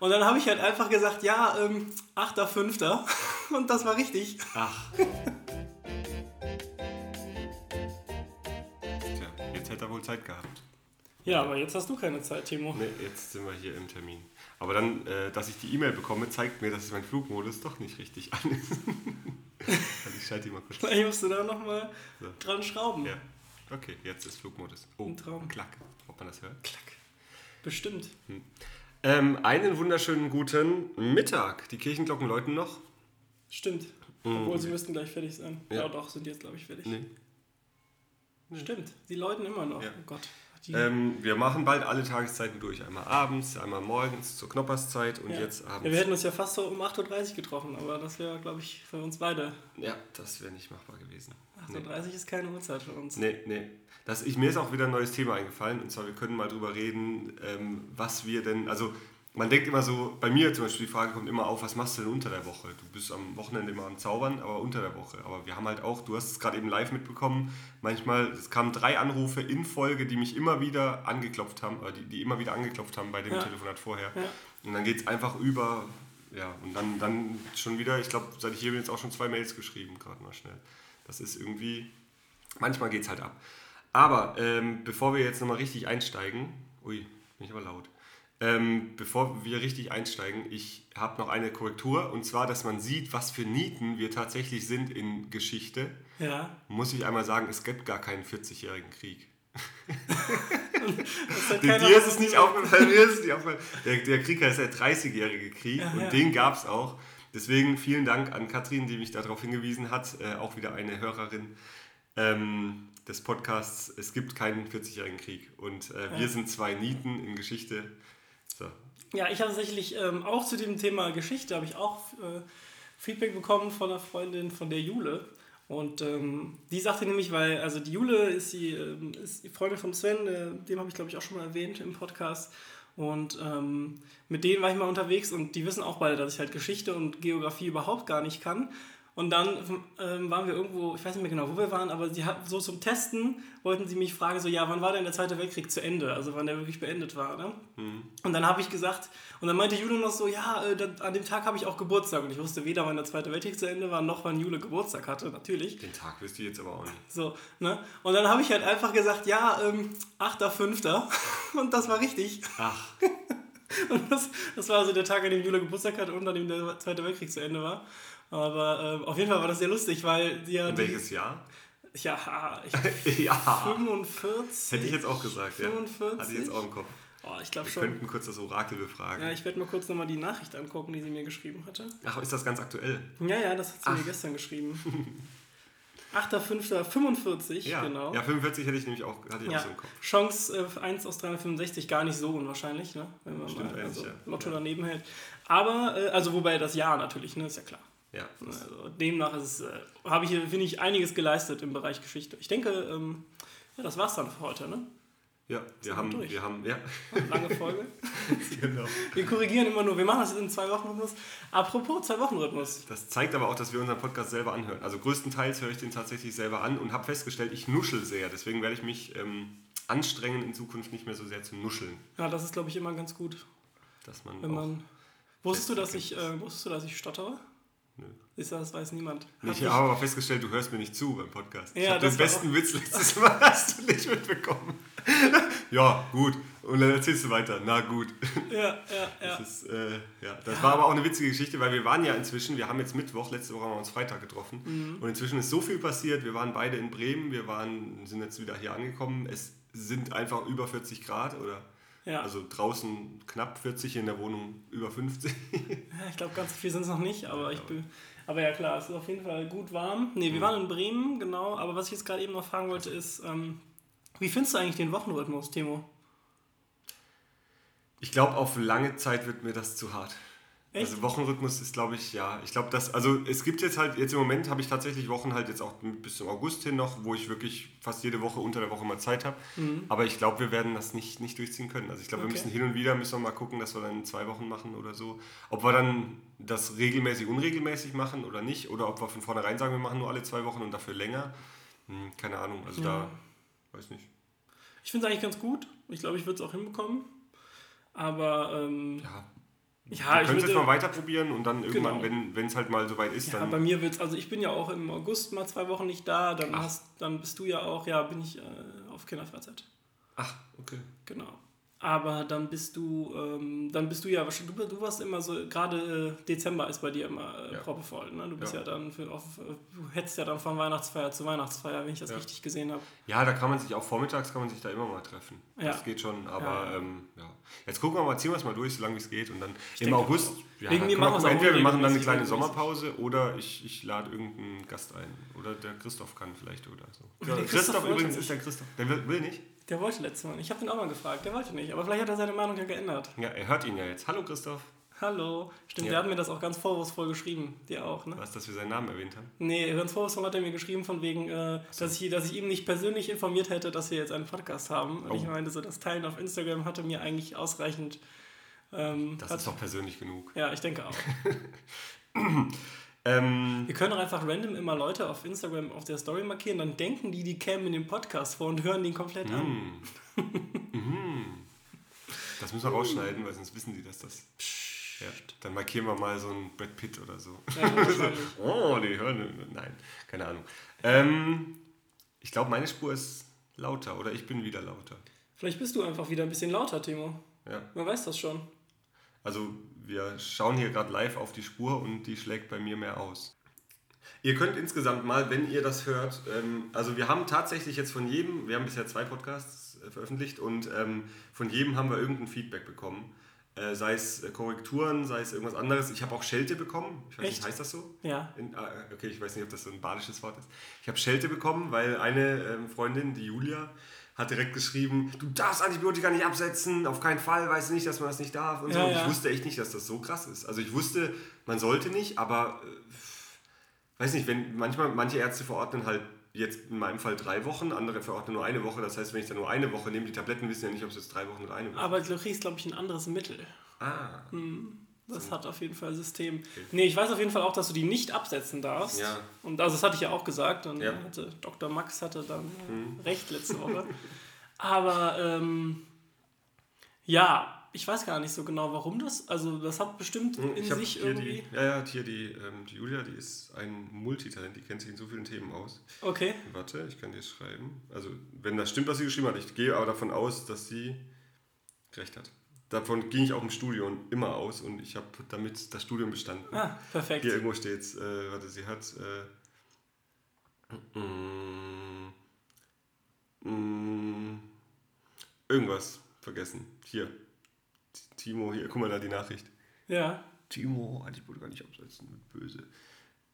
Und dann habe ich halt einfach gesagt, ja, 8.5. Und das war richtig. Ach. Tja, jetzt hätte er wohl Zeit gehabt. Ja, aber jetzt hast du keine Zeit, Timo. Nee, jetzt sind wir hier im Termin. Aber dann, dass ich die E-Mail bekomme, zeigt mir, dass mein Flugmodus doch nicht richtig an ist. Also ich schalte die mal kurz. Vielleicht musst du da nochmal so dran schrauben. Ja. Okay, jetzt ist Flugmodus. Oh, ein Traum. Klack. Ob man das hört? Klack. Bestimmt. Hm. Einen wunderschönen guten Mittag. Die Kirchenglocken läuten noch. Stimmt. Obwohl sie müssten gleich fertig sein. Ja, ja doch, sind jetzt glaube ich fertig. Nee. Stimmt, sie läuten immer noch. Ja. Oh Gott. Wir machen bald alle Tageszeiten durch. Einmal abends, einmal morgens zur Knopperszeit und jetzt abends. Ja, wir hätten uns ja fast so um 8.30 Uhr getroffen, aber das wäre, glaube ich, für uns beide. Ja, das wäre nicht machbar gewesen. 8.30 Uhr ist keine Uhrzeit für uns. Nee. Mir ist auch wieder ein neues Thema eingefallen. Und zwar, wir können mal drüber reden, was wir denn... Also, man denkt immer so, bei mir zum Beispiel, die Frage kommt immer auf, was machst du denn unter der Woche? Du bist am Wochenende immer am Zaubern, aber unter der Woche. Aber wir haben halt auch, du hast es gerade eben live mitbekommen, manchmal, es kamen 3 Anrufe in Folge, die mich immer wieder angeklopft haben, die immer wieder angeklopft haben bei dem Telefonat vorher. Ja. Und dann geht es einfach über, und dann schon wieder, ich glaube, seit ich hier bin, jetzt auch schon 2 Mails geschrieben, gerade mal schnell. Das ist irgendwie, manchmal geht es halt ab. Aber bevor wir jetzt nochmal richtig einsteigen, bin ich aber laut. Bevor wir richtig einsteigen, ich habe noch eine Korrektur, und zwar, dass man sieht, was für Nieten wir tatsächlich sind in Geschichte. Ja. Muss ich einmal sagen, es gibt gar keinen 40-jährigen Krieg. Dir ist es nicht aufgefallen, mir ist es nicht aufgefallen. Der Krieg heißt der 30-jährige Krieg, und den gab es auch. Deswegen vielen Dank an Katrin, die mich darauf hingewiesen hat, auch wieder eine Hörerin des Podcasts. Es gibt keinen 40-jährigen Krieg, und wir sind 2 Nieten in Geschichte. So. Ja, ich habe tatsächlich auch zu dem Thema Geschichte habe ich auch Feedback bekommen von einer Freundin, von der Jule, und die sagte nämlich, weil, also die Jule ist die Freundin von Sven, dem habe ich glaube ich auch schon mal erwähnt im Podcast, und mit denen war ich mal unterwegs, und die wissen auch beide, dass ich halt Geschichte und Geografie überhaupt gar nicht kann. Und dann waren wir irgendwo, ich weiß nicht mehr genau, wo wir waren, aber sie hat, so zum Testen wollten sie mich fragen, so, ja, wann war denn der Zweite Weltkrieg zu Ende? Also wann der wirklich beendet war, ne? Mhm. Und dann habe ich gesagt, und dann meinte Jule noch so, ja, an dem Tag habe ich auch Geburtstag. Und ich wusste weder, wann der Zweite Weltkrieg zu Ende war, noch wann Jule Geburtstag hatte, natürlich. Den Tag wüsste ich jetzt aber auch nicht. So, ne? Und dann habe ich halt einfach gesagt, ja, 8.5. Und das war richtig. Ach. Und das war also der Tag, an dem Jule Geburtstag hatte und an dem der Zweite Weltkrieg zu Ende war. Aber auf jeden Fall war das sehr lustig, weil die ja... In welches Jahr? Ja, ich... ja. 45. Hätte ich jetzt auch gesagt, 45. Ja. Hatte ich jetzt auch im Kopf. Oh, ich glaube schon. Wir könnten kurz das Orakel befragen. Ja, ich werde mal kurz nochmal die Nachricht angucken, die sie mir geschrieben hatte. Ach, ist das ganz aktuell? Ja, das hat sie mir gestern geschrieben. 8.5.45, ja, genau. Ja, 45 hatte ich auch so im Kopf. Chance 1 aus 365, gar nicht so unwahrscheinlich, ne? Wenn man stimmt, mal also Lotto daneben hält. Aber, also wobei das Jahr natürlich, ne, ist ja klar. Ja, also demnach habe ich, finde ich, einiges geleistet im Bereich Geschichte. Ich denke, das war's dann für heute, ne? Ja, wir haben lange Folge. Genau. Wir korrigieren immer nur, wir machen das jetzt in 2-Wochen-Rhythmus. Apropos 2-Wochen-Rhythmus. Das zeigt aber auch, dass wir unseren Podcast selber anhören. Also größtenteils höre ich den tatsächlich selber an und habe festgestellt, ich nuschel sehr. Deswegen werde ich mich anstrengen, in Zukunft nicht mehr so sehr zu nuscheln. Ja, das ist, glaube ich, immer ganz gut. Dass man wusstest du, dass ich stottere? Nö. Das weiß niemand. Ich habe aber festgestellt, du hörst mir nicht zu beim Podcast. Ja, ich habe den besten Witz letztes Mal hast du nicht mitbekommen. Ja, gut. Und dann erzählst du weiter. Na gut. Ja. Das war aber auch eine witzige Geschichte, weil wir waren ja inzwischen, wir haben jetzt Mittwoch, letzte Woche haben wir uns Freitag getroffen. Mhm. Und inzwischen ist so viel passiert. Wir waren beide in Bremen, sind jetzt wieder hier angekommen. Es sind einfach über 40 Grad oder... Ja. Also draußen knapp 40, in der Wohnung über 50. Ich glaube, ganz so viel sind es noch nicht, aber ja klar, es ist auf jeden Fall gut warm. Ne, wir waren in Bremen, genau, aber was ich jetzt gerade eben noch fragen wollte ist, wie findest du eigentlich den Wochenrhythmus, Timo? Ich glaube, auf lange Zeit wird mir das zu hart. Echt? Also Wochenrhythmus ist, glaube ich, es gibt jetzt im Moment habe ich tatsächlich Wochen halt jetzt auch bis zum August hin noch, wo ich wirklich fast jede Woche unter der Woche mal Zeit habe, aber ich glaube, wir werden das nicht durchziehen können. Also ich glaube, wir müssen hin und wieder mal gucken, dass wir dann 2 Wochen machen oder so. Ob wir dann das regelmäßig, unregelmäßig machen oder nicht, oder ob wir von vornherein sagen, wir machen nur alle 2 Wochen und dafür länger, keine Ahnung, also da, weiß nicht. Ich finde es eigentlich ganz gut, ich glaube, ich würde es auch hinbekommen, aber Ja, können es jetzt mal weiter probieren und dann irgendwann, genau, wenn es halt mal soweit ist, ja, dann... Bei mir wird's, also ich bin ja auch im August mal 2 Wochen nicht da, dann bist du ja auch, ja, bin ich auf Kinderfreizeit. Ach, okay. Genau. Aber dann bist du ja wahrscheinlich, du warst immer so, gerade Dezember ist bei dir immer proppevoll, ne? Du bist ja dann du hättest ja dann von Weihnachtsfeier zu Weihnachtsfeier, wenn ich das richtig gesehen habe. Ja, da kann man sich auch vormittags da immer mal treffen. Ja. Das geht schon, aber jetzt gucken wir mal, ziehen wir es mal durch, solange wie es geht, und dann im August, entweder wir machen dann eine kleine Sommerpause oder ich lade irgendeinen Gast ein, oder der Christoph kann vielleicht oder so. Christoph übrigens ist der Christoph, der will nicht. Der wollte letztes Mal. Ich habe den auch mal gefragt. Der wollte nicht. Aber vielleicht hat er seine Meinung ja geändert. Ja, er hört ihn ja jetzt. Hallo, Christoph. Hallo. Stimmt, ja. Der hat mir das auch ganz vorwurfsvoll geschrieben. Dir auch, ne? Was, dass wir seinen Namen erwähnt haben? Nee, ganz vorwurfsvoll hat er mir geschrieben, von wegen, dass ich ihm nicht persönlich informiert hätte, dass wir jetzt einen Podcast haben. Und ich meinte so, das Teilen auf Instagram hatte mir eigentlich ausreichend... das ist doch persönlich genug. Ja, ich denke auch. Wir können doch einfach random immer Leute auf Instagram auf der Story markieren, dann denken die kämen in den Podcast vor und hören den komplett an. Das müssen wir rausschneiden, weil sonst wissen sie, dass das... Ja, dann markieren wir mal so einen Brad Pitt oder so. Ja, so die hören... Nein, keine Ahnung. Ich glaube, meine Spur ist lauter oder ich bin wieder lauter. Vielleicht bist du einfach wieder ein bisschen lauter, Timo. Ja. Man weiß das schon. Also wir schauen hier gerade live auf die Spur und die schlägt bei mir mehr aus. Ihr könnt insgesamt mal, wenn ihr das hört, also wir haben tatsächlich jetzt von jedem, wir haben bisher 2 Podcasts veröffentlicht und von jedem haben wir irgendein Feedback bekommen. Sei es Korrekturen, sei es irgendwas anderes. Ich habe auch Schelte bekommen. Ich weiß nicht, heißt das so? Ja. Okay, ich weiß nicht, ob das so ein badisches Wort ist. Ich habe Schelte bekommen, weil eine Freundin, die Julia, hat direkt geschrieben, du darfst Antibiotika nicht absetzen, auf keinen Fall, weißt du nicht, dass man das nicht darf und so. Und ich wusste echt nicht, dass das so krass ist. Also ich wusste, man sollte nicht, aber weiß nicht, wenn manche Ärzte verordnen halt jetzt in meinem Fall 3 Wochen, andere verordnen nur 1 Woche. Das heißt, wenn ich dann nur 1 Woche nehme, die Tabletten wissen ja nicht, ob es jetzt 3 Wochen oder 1 Woche. Aber du kriegst, glaube ich, ein anderes Mittel. Ah. Das hat auf jeden Fall System. Okay. Nee, ich weiß auf jeden Fall auch, dass du die nicht absetzen darfst. Ja. Und also das hatte ich ja auch gesagt. Und hatte Dr. Max dann recht letzte Woche. Aber ich weiß gar nicht so genau, warum das. Also das hat bestimmt in sich irgendwie... Die Julia, die ist ein Multitalent. Die kennt sich in so vielen Themen aus. Okay. Warte, ich kann dir schreiben. Also wenn das stimmt, was sie geschrieben hat. Ich gehe aber davon aus, dass sie recht hat. Davon ging ich auch im Studium immer aus und ich habe damit das Studium bestanden. Ah, perfekt. Hier irgendwo steht es, sie hat irgendwas vergessen. Hier, Timo, hier, guck mal da die Nachricht. Ja. Timo, Antibiotika nicht absetzen, böse.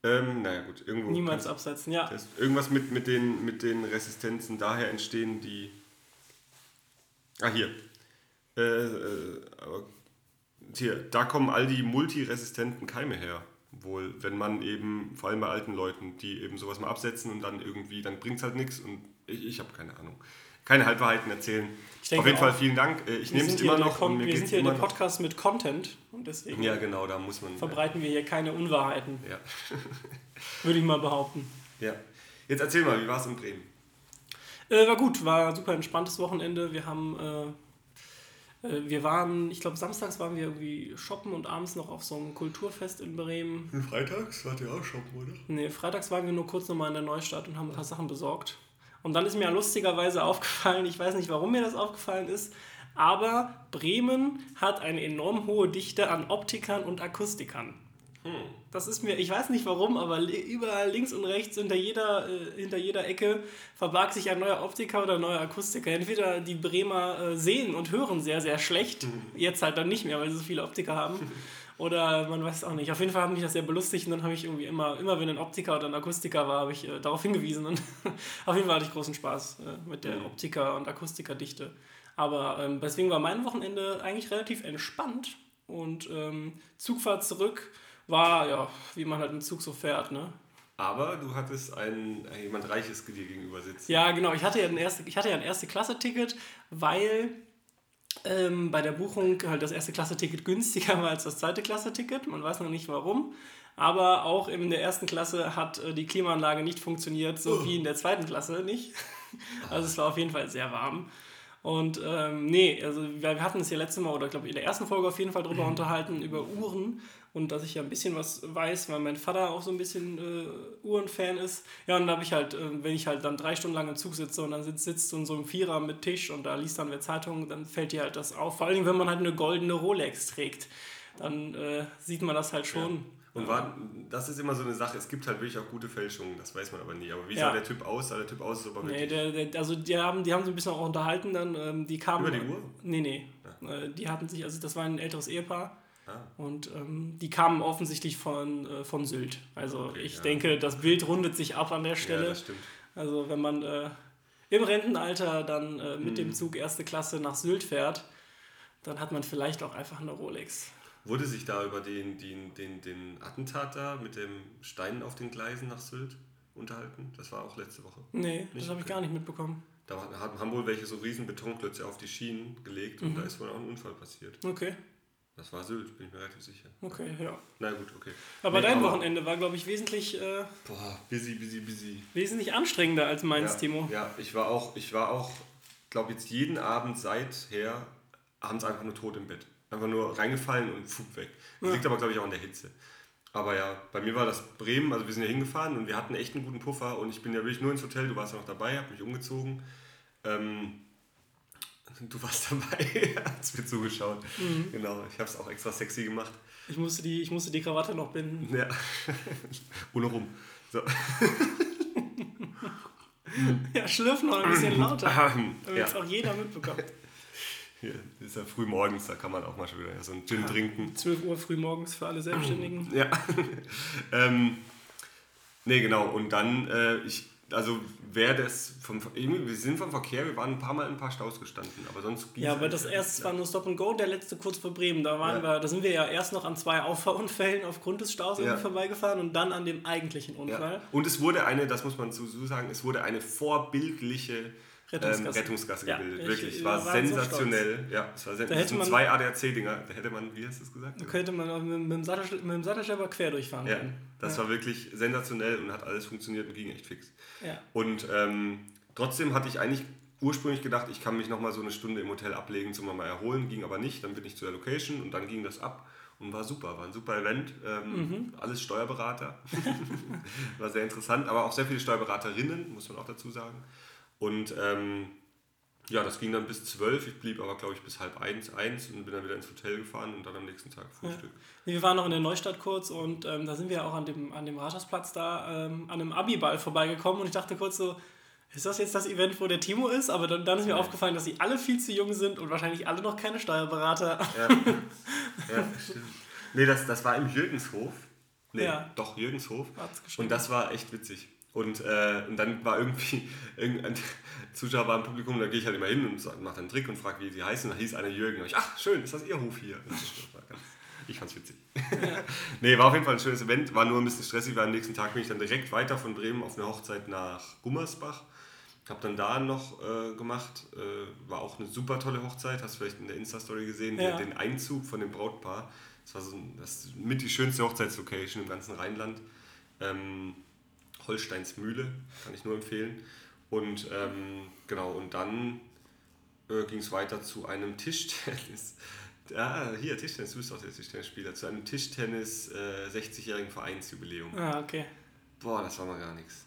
Naja gut, irgendwo... Niemals absetzen, ja. Irgendwas mit den Resistenzen daher entstehen, die... Ah, hier. Aber hier, da kommen all die multiresistenten Keime her, wohl, wenn man eben, vor allem bei alten Leuten, die eben sowas mal absetzen und dann irgendwie, dann bringt es halt nichts und ich habe keine Ahnung. Keine Halbwahrheiten erzählen. Auf jeden Fall vielen Dank. Ich nehme es immer noch. Wir sind hier in einem Podcast mit Content und deswegen da muss man verbreiten wir hier keine Unwahrheiten. Ja. Würde ich mal behaupten. Ja. Jetzt erzähl mal, wie war es in Bremen? War gut, war ein super entspanntes Wochenende. Wir waren, ich glaube, samstags waren wir irgendwie shoppen und abends noch auf so einem Kulturfest in Bremen. Und freitags wart ihr auch shoppen, oder? Nee, freitags waren wir nur kurz nochmal in der Neustadt und haben ein paar Sachen besorgt. Und dann ist mir lustigerweise aufgefallen, ich weiß nicht, warum mir das aufgefallen ist, aber Bremen hat eine enorm hohe Dichte an Optikern und Akustikern. Das ist mir, ich weiß nicht warum, aber überall links und rechts, hinter jeder Ecke verbarg sich ein neuer Optiker oder ein neuer Akustiker. Entweder die Bremer sehen und hören sehr, sehr schlecht, jetzt halt dann nicht mehr, weil sie so viele Optiker haben, oder man weiß es auch nicht. Auf jeden Fall hat mich das sehr belustigt und dann habe ich irgendwie immer, wenn ein Optiker oder ein Akustiker war, habe ich darauf hingewiesen und auf jeden Fall hatte ich großen Spaß mit der Optiker- und Akustikerdichte. Aber deswegen war mein Wochenende eigentlich relativ entspannt und Zugfahrt zurück war, ja, wie man halt im Zug so fährt, ne? Aber du hattest jemand Reiches dir gegenüber sitzen. Ja, genau. Ich hatte ja ein Erste-Klasse-Ticket, weil bei der Buchung halt das Erste-Klasse-Ticket günstiger war als das Zweite-Klasse-Ticket. Man weiß noch nicht, warum. Aber auch in der ersten Klasse hat die Klimaanlage nicht funktioniert, so wie in der zweiten Klasse nicht. Also es war auf jeden Fall sehr warm. Und nee, also wir hatten es ja letztes Mal oder ich glaube in der ersten Folge auf jeden Fall drüber unterhalten, über Uhren und dass ich ja ein bisschen was weiß, weil mein Vater auch so ein bisschen Uhrenfan ist. Ja, und da habe ich halt, wenn ich halt dann 3 Stunden lang im Zug sitze und dann sitzt du in so einem Vierer mit Tisch und da liest dann wer Zeitung, dann fällt dir halt das auf. Vor allem, wenn man halt eine goldene Rolex trägt, dann sieht man das halt schon. Ja. Und das ist immer so eine Sache, es gibt halt wirklich auch gute Fälschungen, das weiß man aber nie. Aber wie sah der Typ aus? Sah der Typ aus, ist aber wirklich... Nee, also die haben sich ein bisschen auch unterhalten, dann die kamen... Über die Uhr? Nee. Ja. Die hatten sich, also das war ein älteres Ehepaar und die kamen offensichtlich von Sylt. Also okay, ich denke, das Bild rundet sich ab an der Stelle. Ja, das stimmt. Also wenn man im Rentenalter dann mit dem Zug erste Klasse nach Sylt fährt, dann hat man vielleicht auch einfach eine Rolex. Wurde sich da über den Attentat da mit dem Stein auf den Gleisen nach Sylt unterhalten? Das war auch letzte Woche. Nee, das habe ich gar nicht mitbekommen. Da haben wohl welche so riesen Betonklötze auf die Schienen gelegt und da ist wohl auch ein Unfall passiert. Okay. Das war Sylt, bin ich mir relativ sicher. Okay, ja. Na gut, okay. Aber dein Wochenende war, glaube ich, wesentlich... busy. Wesentlich anstrengender als meins, ja, Timo. Ja, ich war auch, glaube jetzt jeden Abend seither abends einfach nur tot im Bett. Einfach nur reingefallen und pfup weg. Das liegt aber, glaube ich, auch an der Hitze. Aber ja, bei mir war das Bremen, also wir sind ja hingefahren und wir hatten echt einen guten Puffer und ich bin ja wirklich nur ins Hotel, du warst ja noch dabei, hab mich umgezogen. Du warst dabei, hast mir zugeschaut. Mhm. Genau, ich habe es auch extra sexy gemacht. Ich musste die Krawatte noch binden. Ja, ohne rum. So. Ja, schlürf noch ein bisschen lauter, damit es auch jeder mitbekommt. Hier ist ja früh morgens, da kann man auch mal schon wieder so einen Gin trinken. 12 Uhr früh morgens für alle Selbstständigen. Ja. Nee, genau. Und dann, wir sind vom Verkehr, wir waren ein paar Mal in ein paar Staus gestanden, aber sonst ging es. Ja, aber das erste war nur Stop and Go, der letzte kurz vor Bremen. Da sind wir ja erst noch an 2 Auffahrunfällen aufgrund des Staus irgendwie vorbeigefahren und dann an dem eigentlichen Unfall. Ja. Und es wurde eine vorbildliche Rettungsgasse gebildet, wirklich. War sensationell. So ja, es war sensationell. Das sind 2 ADAC-Dinger. Da hätte man, wie hast du es gesagt? Da könnte man mit dem Sattelschlepper quer durchfahren können. Das war wirklich sensationell und hat alles funktioniert und ging echt fix. Ja. Und trotzdem hatte ich eigentlich ursprünglich gedacht, ich kann mich nochmal so eine Stunde im Hotel ablegen, zum mal erholen, ging aber nicht. Dann bin ich zu der Location und dann ging das ab und war super. War ein super Event. Alles Steuerberater. War sehr interessant, aber auch sehr viele Steuerberaterinnen, muss man auch dazu sagen. Und das ging dann bis 12. Ich blieb aber, glaube ich, bis 12:30 und bin dann wieder ins Hotel gefahren und dann am nächsten Tag Frühstück. Ja. Wir waren noch in der Neustadt kurz und da sind wir auch an dem Rathausplatz da an einem Abiball vorbeigekommen und ich dachte kurz so, ist das jetzt das Event, wo der Timo ist? Aber dann ist mir aufgefallen, dass sie alle viel zu jung sind und wahrscheinlich alle noch keine Steuerberater. Ja, stimmt. Nee, das war im Jürgenshof. Jürgenshof. Und das war echt witzig. Und dann war irgendwie irgendein Zuschauer war im Publikum, da gehe ich halt immer hin und mache einen Trick und frage, wie die heißen. Da hieß einer Jürgen. Und ich, ach, schön, ist das Ihr Hof hier? Ich fand's witzig. Ja. Nee, war auf jeden Fall ein schönes Event, war nur ein bisschen stressig, weil am nächsten Tag bin ich dann direkt weiter von Bremen auf eine Hochzeit nach Gummersbach. Hab dann da noch gemacht, war auch eine super tolle Hochzeit, hast du vielleicht in der Insta-Story gesehen, den Einzug von dem Brautpaar. Das war das mit die schönste Hochzeitslocation im ganzen Rheinland. Holsteins Mühle, kann ich nur empfehlen. Und und dann ging es weiter zu einem Tischtennis. Tischtennis, du bist auch der Tischtennisspieler. Zu einem Tischtennis 60-jährigen Vereinsjubiläum. Ah, okay. Boah, das war mal gar nichts.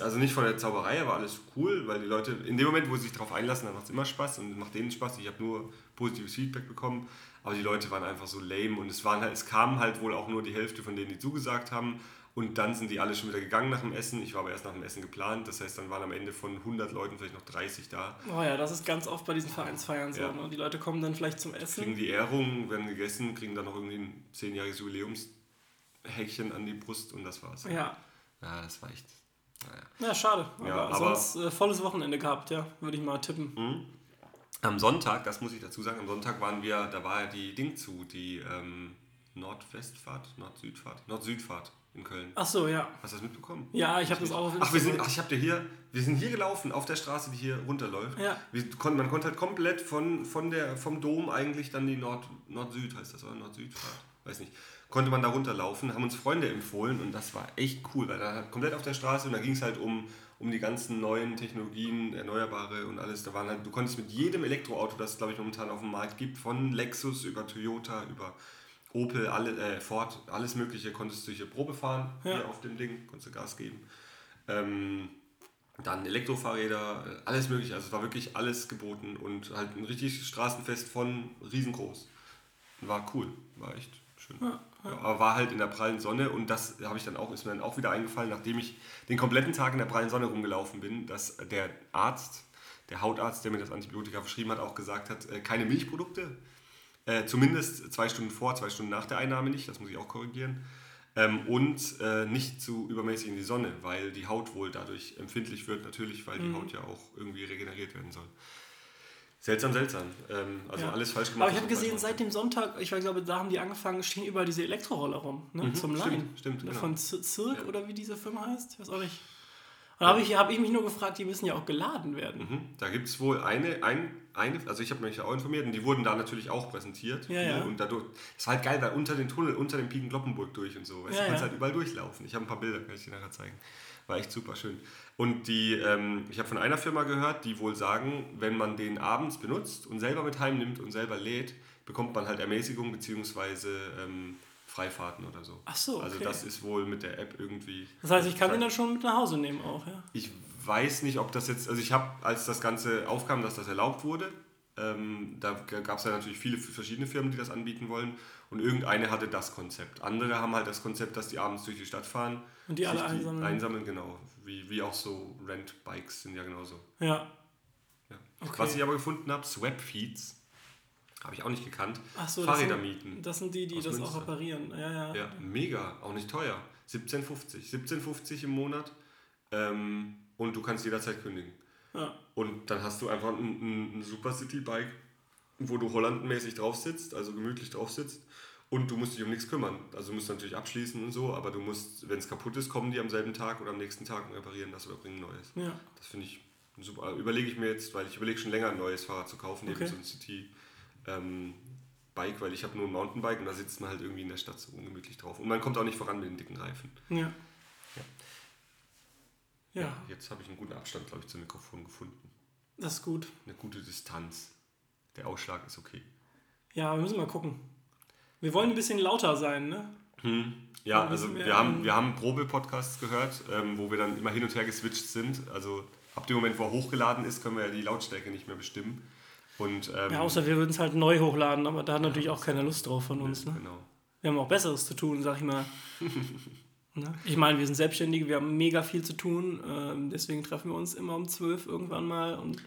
Also nicht von der Zauberei, aber alles cool, weil die Leute, in dem Moment, wo sie sich drauf einlassen, dann macht es immer Spaß und macht denen Spaß. Ich habe nur positives Feedback bekommen, aber die Leute waren einfach so lame und es kamen halt wohl auch nur die Hälfte von denen, die zugesagt haben. Und dann sind die alle schon wieder gegangen nach dem Essen. Ich war aber erst nach dem Essen geplant. Das heißt, dann waren am Ende von 100 Leuten vielleicht noch 30 da. Oh ja, das ist ganz oft bei diesen Vereinsfeiern so. Ja. Ne? Die Leute kommen dann vielleicht zum Essen. Kriegen die Ehrung, werden gegessen, kriegen dann noch irgendwie ein 10-jähriges Jubiläumshäkchen an die Brust und das war's. Ja. Ja, das war echt... Naja. Ja, schade. Aber sonst volles Wochenende gehabt, ja. Würde ich mal tippen. Mhm. Am Sonntag, das muss ich dazu sagen, da war ja die Ding zu, die Nord-Südfahrt. In Köln. Ach so, ja. Hast du das mitbekommen? Ja, ich habe das auch. Wir sind hier gelaufen, auf der Straße, die hier runterläuft. Ja. Man konnte halt komplett vom Dom eigentlich dann die Nord-Süd heißt das, oder? Nord-Südfahrt, weiß nicht. Konnte man da runterlaufen, haben uns Freunde empfohlen und das war echt cool, weil da komplett auf der Straße und da ging es halt um um die ganzen neuen Technologien, Erneuerbare und alles. Da waren halt, du konntest mit jedem Elektroauto, das es glaube ich momentan auf dem Markt gibt, von Lexus über Toyota, über Opel, alle, Ford, alles Mögliche, konntest du hier Probe fahren, ja, hier auf dem Ding, konntest du Gas geben. Dann Elektrofahrräder, alles Mögliche, also es war wirklich alles geboten und halt ein richtiges Straßenfest von riesengroß. War cool, war echt schön. Ja, ja. Ja, aber war halt in der prallen Sonne und das habe ich dann auch, ist mir dann auch wieder eingefallen, nachdem ich den kompletten Tag in der prallen Sonne rumgelaufen bin, dass der Arzt, der Hautarzt, der mir das Antibiotika verschrieben hat, auch gesagt hat, keine Milchprodukte, zumindest 2 Stunden vor, 2 Stunden nach der Einnahme nicht, das muss ich auch korrigieren. Und nicht zu übermäßig in die Sonne, weil die Haut wohl dadurch empfindlich wird, natürlich, weil die Haut ja auch irgendwie regeneriert werden soll. Seltsam, seltsam. Also ja, alles falsch gemacht. Aber ich habe gesehen, seit dem Sonntag, ich glaube, da haben die angefangen, stehen überall diese Elektroroller rum, ne? Mhm, zum Leihen. Stimmt, genau. Von Zirk ja, oder wie diese Firma heißt, ich weiß auch nicht. Und da habe ich mich nur gefragt, die müssen ja auch geladen werden. Mhm. Da gibt es wohl eine, also ich habe mich auch informiert und die wurden da natürlich auch präsentiert. Ja, ja. Und dadurch, das war halt geil, weil unter den Tunnel, unter den Piken Gloppenburg durch und so. Ja, du kannst halt überall durchlaufen. Ich habe ein paar Bilder, kann ich dir nachher zeigen. War echt super schön. Und die, ich habe von einer Firma gehört, die wohl sagen, wenn man den abends benutzt und selber mit heimnimmt und selber lädt, bekommt man halt Ermäßigung bzw. Freifahrten oder so. Ach so, okay. Also das ist wohl mit der App irgendwie... Das heißt, ich kann den dann schon mit nach Hause nehmen auch, ja? Ich weiß nicht, ob das jetzt... Also ich habe, als das Ganze aufkam, dass das erlaubt wurde, da gab es ja natürlich viele verschiedene Firmen, die das anbieten wollen und irgendeine hatte das Konzept. Andere haben halt das Konzept, dass die abends durch die Stadt fahren. Und die alle einsammeln, genau. Wie auch so Rent-Bikes sind ja genauso. Ja. Ja. Okay. Was ich aber gefunden habe, Swapfeeds. Habe ich auch nicht gekannt. Ach so, Fahrräder mieten. Das sind die, die das Münster auch reparieren. Ja, ja, ja. Mega, auch nicht teuer. 17,50 im Monat. Und du kannst jederzeit kündigen. Ja. Und dann hast du einfach ein super City-Bike, wo du hollandmäßig drauf sitzt, also gemütlich drauf sitzt. Und du musst dich um nichts kümmern. Also du musst natürlich abschließen und so, aber du musst, wenn es kaputt ist, kommen die am selben Tag oder am nächsten Tag und reparieren das oder bringen neues. Ja. Das finde ich super. Überlege ich mir jetzt, weil ich überlege schon länger, ein neues Fahrrad zu kaufen, okay, eben so ein City Bike, weil ich habe nur ein Mountainbike und da sitzt man halt irgendwie in der Stadt so ungemütlich drauf. Und man kommt auch nicht voran mit den dicken Reifen. Ja. Ja. Ja, jetzt habe ich einen guten Abstand, glaube ich, zum Mikrofon gefunden. Das ist gut. Eine gute Distanz. Der Ausschlag ist okay. Ja, wir müssen mal gucken. Wir wollen ein bisschen lauter sein, ne? Ja, also wir haben Probe-Podcasts gehört, wo wir dann immer hin und her geswitcht sind. Also ab dem Moment, wo er hochgeladen ist, können wir ja die Lautstärke nicht mehr bestimmen. Und, ja, außer wir würden es halt neu hochladen, aber da hat natürlich auch keiner Lust drauf von uns. Ne? Genau. Wir haben auch Besseres zu tun, sag ich mal. Ne? Ich meine, wir sind Selbstständige, wir haben mega viel zu tun, deswegen treffen wir uns immer um 12 irgendwann mal. Und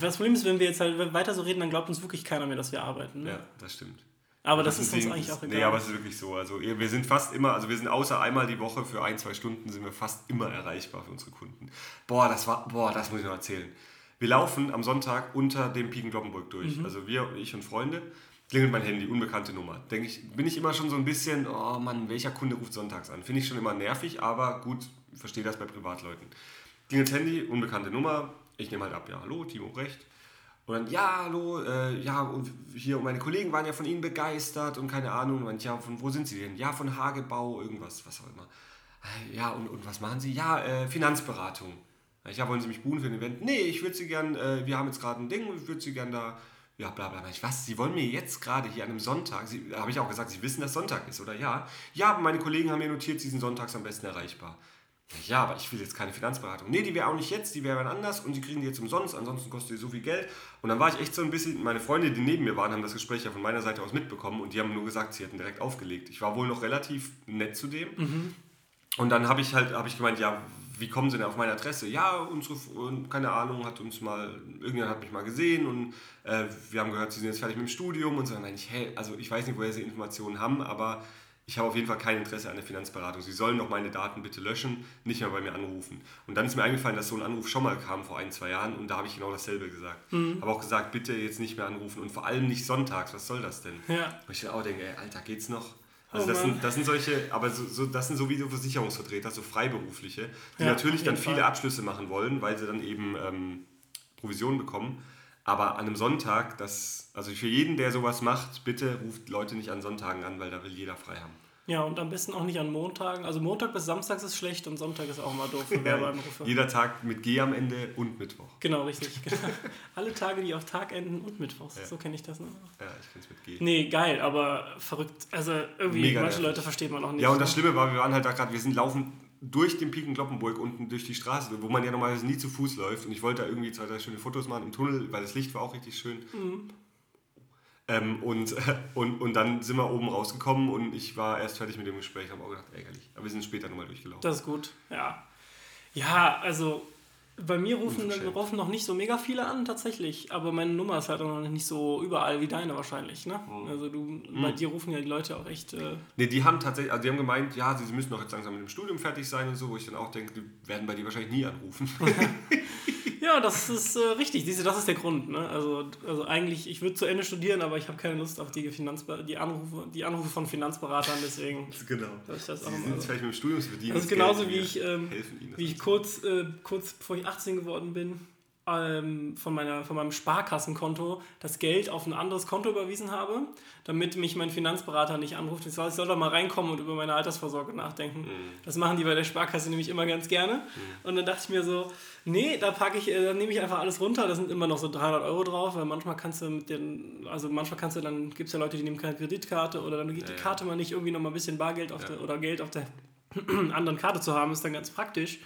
das Problem ist, wenn wir jetzt halt weiter so reden, dann glaubt uns wirklich keiner mehr, dass wir arbeiten. Ne? Ja, das stimmt. Aber das ist uns eigentlich auch egal. Nee, aber es ist wirklich so. Also wir sind fast immer, also wir sind außer einmal die Woche für 1-2 Stunden sind wir fast immer erreichbar für unsere Kunden. Das muss ich noch erzählen. Wir laufen am Sonntag unter dem Piken Gloppenburg durch. Mhm. Also ich und Freunde. Klingelt mein Handy, unbekannte Nummer. Bin ich immer schon so ein bisschen, oh Mann, welcher Kunde ruft sonntags an? Finde ich schon immer nervig, aber gut, verstehe das bei Privatleuten. Klingelt Handy, unbekannte Nummer. Ich nehme halt ab, ja, hallo, Timo Recht. Und dann, ja, hallo, und hier, und meine Kollegen waren ja von Ihnen begeistert und keine Ahnung. Und ja, von wo sind Sie denn? Ja, von Hagebau, irgendwas, was auch immer. Ja, und was machen Sie? Ja, Finanzberatung. Ja, wollen Sie mich buchen für ein Event? Nee, ich würde Sie gern, wir haben jetzt gerade ein Ding, ich würde Sie gern da, ja, bla bla. Was, Sie wollen mir jetzt gerade hier an einem Sonntag, habe ich auch gesagt, Sie wissen, dass Sonntag ist, oder? Ja, ja, meine Kollegen haben mir notiert, Sie sind sonntags am besten erreichbar. Ja, aber ich will jetzt keine Finanzberatung. Nee, die wäre auch nicht jetzt, die wäre dann anders und Sie kriegen die jetzt umsonst, ansonsten kostet die so viel Geld. Und dann war ich echt so ein bisschen, meine Freunde, die neben mir waren, haben das Gespräch ja von meiner Seite aus mitbekommen und die haben nur gesagt, sie hätten direkt aufgelegt. Ich war wohl noch relativ nett zu dem. Mhm. Und dann habe ich gemeint, ja, wie kommen Sie denn auf meine Adresse? Ja, unsere, keine Ahnung, irgendjemand hat mich mal gesehen und wir haben gehört, Sie sind jetzt fertig mit dem Studium und so. Nein, ich weiß nicht, woher Sie Informationen haben, aber ich habe auf jeden Fall kein Interesse an der Finanzberatung. Sie sollen doch meine Daten bitte löschen, nicht mehr bei mir anrufen. Und dann ist mir eingefallen, dass so ein Anruf schon mal kam vor 1-2 Jahren und da habe ich genau dasselbe gesagt. Mhm. Habe auch gesagt, bitte jetzt nicht mehr anrufen und vor allem nicht sonntags, was soll das denn? Ja. Und ich dann auch denke, ey, Alter, geht's noch? Also das sind solche, aber das sind sowieso Versicherungsvertreter, so Freiberufliche, die natürlich dann viele Abschlüsse machen wollen, weil sie dann eben Provision bekommen. Aber an einem Sonntag, also für jeden, der sowas macht, bitte ruft Leute nicht an Sonntagen an, weil da will jeder frei haben. Ja, und am besten auch nicht an Montagen. Also Montag bis Samstag ist schlecht und Sonntag ist auch mal doof für Werbeanrufe. Jeder Tag mit G am Ende und Mittwoch. Genau, richtig. Genau. Alle Tage, die auf Tag enden und Mittwochs. Ja. So kenne ich das, ne? Ja, ich finde es mit G. Nee, geil, aber verrückt. Also irgendwie, mega manche nervig. Leute versteht man auch nicht. Ja, und das Schlimme war, wir waren halt da gerade, wir sind laufend durch den Piken Gloppenburg unten durch die Straße, wo man ja normalerweise nie zu Fuß läuft. Und ich wollte da irgendwie 2, 3 schöne Fotos machen im Tunnel, weil das Licht war auch richtig schön. Mhm. Und dann sind wir oben rausgekommen und ich war erst fertig mit dem Gespräch, habe auch gedacht, ärgerlich. Aber wir sind später nochmal durchgelaufen. Das ist gut, ja. Ja, also bei mir rufen noch nicht so mega viele an, tatsächlich. Aber meine Nummer ist halt auch noch nicht so überall wie deine wahrscheinlich, ne? Mhm. Also bei dir rufen ja die Leute auch echt... Ne, die haben tatsächlich, also die haben gemeint, ja, sie müssen doch jetzt langsam mit dem Studium fertig sein und so, wo ich dann auch denke, die werden bei dir wahrscheinlich nie anrufen. Ja, das ist richtig. Siehst du, das ist der Grund. Ne? Also eigentlich, ich würde zu Ende studieren, aber ich habe keine Lust auf die Anrufe von Finanzberatern, deswegen. Genau. Sie sind vielleicht mit dem Studiumsbediener. Das ist genauso, wie ich kurz bevor ich 18 geworden bin, von meinem Sparkassenkonto das Geld auf ein anderes Konto überwiesen habe, damit mich mein Finanzberater nicht anruft. Ich soll doch mal reinkommen und über meine Altersvorsorge nachdenken. Mhm. Das machen die bei der Sparkasse nämlich immer ganz gerne. Mhm. Und dann dachte ich mir so, nee, da nehme ich einfach alles runter. Da sind immer noch so 300 Euro drauf, weil manchmal gibt es ja Leute, die nehmen keine Kreditkarte oder dann geht die Karte mal nicht, irgendwie nochmal ein bisschen Bargeld oder Geld auf der anderen Karte zu haben, ist dann ganz praktisch.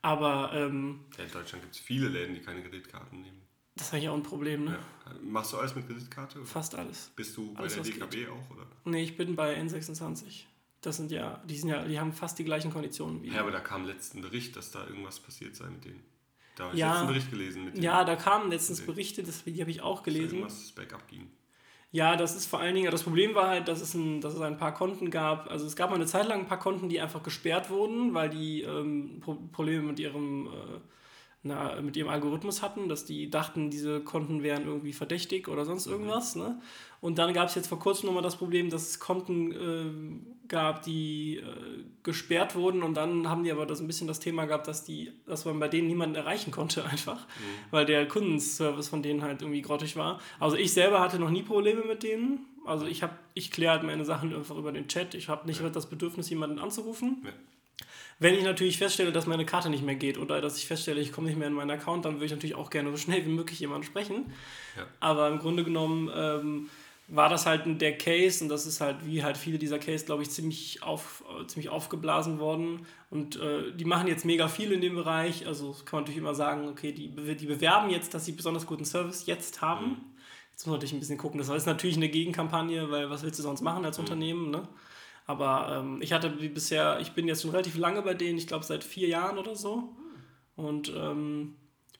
Aber in Deutschland gibt es viele Läden, die keine Kreditkarten nehmen. Das ist eigentlich auch ein Problem, ne? Ja. Machst du alles mit Kreditkarte? Oder? Fast alles. Bist du alles bei der DKB geht. Auch, oder? Nee, ich bin bei N26. Das sind ja, die haben fast die gleichen Konditionen wie. Ja, aber da kam letzten Bericht, dass da irgendwas passiert sei mit denen. Da habe ich letzten Bericht gelesen. Mit denen. Ja, da kamen letztens Berichte, die habe ich auch gelesen. Dass irgendwas bergab ging. Ja, das ist vor allen Dingen, das Problem war halt, dass es ein paar Konten gab, also es gab mal eine Zeit lang ein paar Konten, die einfach gesperrt wurden, weil die Probleme mit ihrem Algorithmus hatten, dass die dachten, diese Konten wären irgendwie verdächtig oder sonst irgendwas, ne? Und dann gab es jetzt vor kurzem nochmal das Problem, dass es Konten gab, die gesperrt wurden und dann haben die aber das ein bisschen das Thema gehabt, dass man bei denen niemanden erreichen konnte einfach, weil der Kundenservice von denen halt irgendwie grottig war. Also ich selber hatte noch nie Probleme mit denen, also ich kläre halt meine Sachen einfach über den Chat, ich habe nicht das Bedürfnis, jemanden anzurufen. Ja. Wenn ich natürlich feststelle, dass meine Karte nicht mehr geht oder dass ich feststelle, ich komme nicht mehr in meinen Account, dann würde ich natürlich auch gerne so schnell wie möglich jemanden sprechen. Ja. Aber im Grunde genommen war das halt der Case und das ist halt, wie halt viele dieser Case, glaube ich, ziemlich aufgeblasen worden. Und die machen jetzt mega viel in dem Bereich. Also kann man natürlich immer sagen, okay, die bewerben jetzt, dass sie besonders guten Service jetzt haben. Mhm. Jetzt muss man natürlich ein bisschen gucken. Das ist natürlich eine Gegenkampagne, weil was willst du sonst machen als Unternehmen, ne? Aber ich bin jetzt schon relativ lange bei denen, ich glaube seit 4 Jahren oder so. Und ich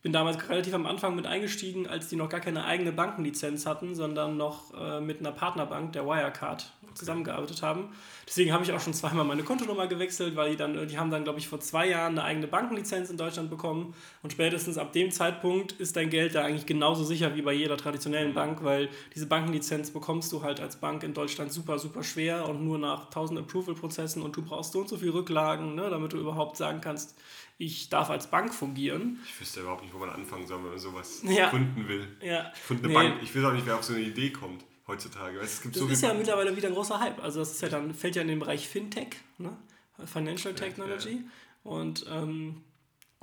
bin damals relativ am Anfang mit eingestiegen, als die noch gar keine eigene Bankenlizenz hatten, sondern noch mit einer Partnerbank, der Wirecard, zusammengearbeitet haben. Deswegen habe ich auch schon zweimal meine Kontonummer gewechselt, weil die haben dann, glaube ich, vor 2 Jahren eine eigene Bankenlizenz in Deutschland bekommen. Und spätestens ab dem Zeitpunkt ist dein Geld da eigentlich genauso sicher wie bei jeder traditionellen Bank, weil diese Bankenlizenz bekommst du halt als Bank in Deutschland super, super schwer und nur nach 1000 Approval-Prozessen und du brauchst so und so viel Rücklagen, ne, damit du überhaupt sagen kannst, ich darf als Bank fungieren. Ich wüsste überhaupt nicht, wo man anfangen soll, wenn man sowas gründen will. Ja. Ich weiß auch nicht, wer auf so eine Idee kommt heutzutage. Es ist mittlerweile wieder ein großer Hype. Also das ist ja dann, fällt ja in den Bereich Fintech, ne? Financial Technology. Ja. Und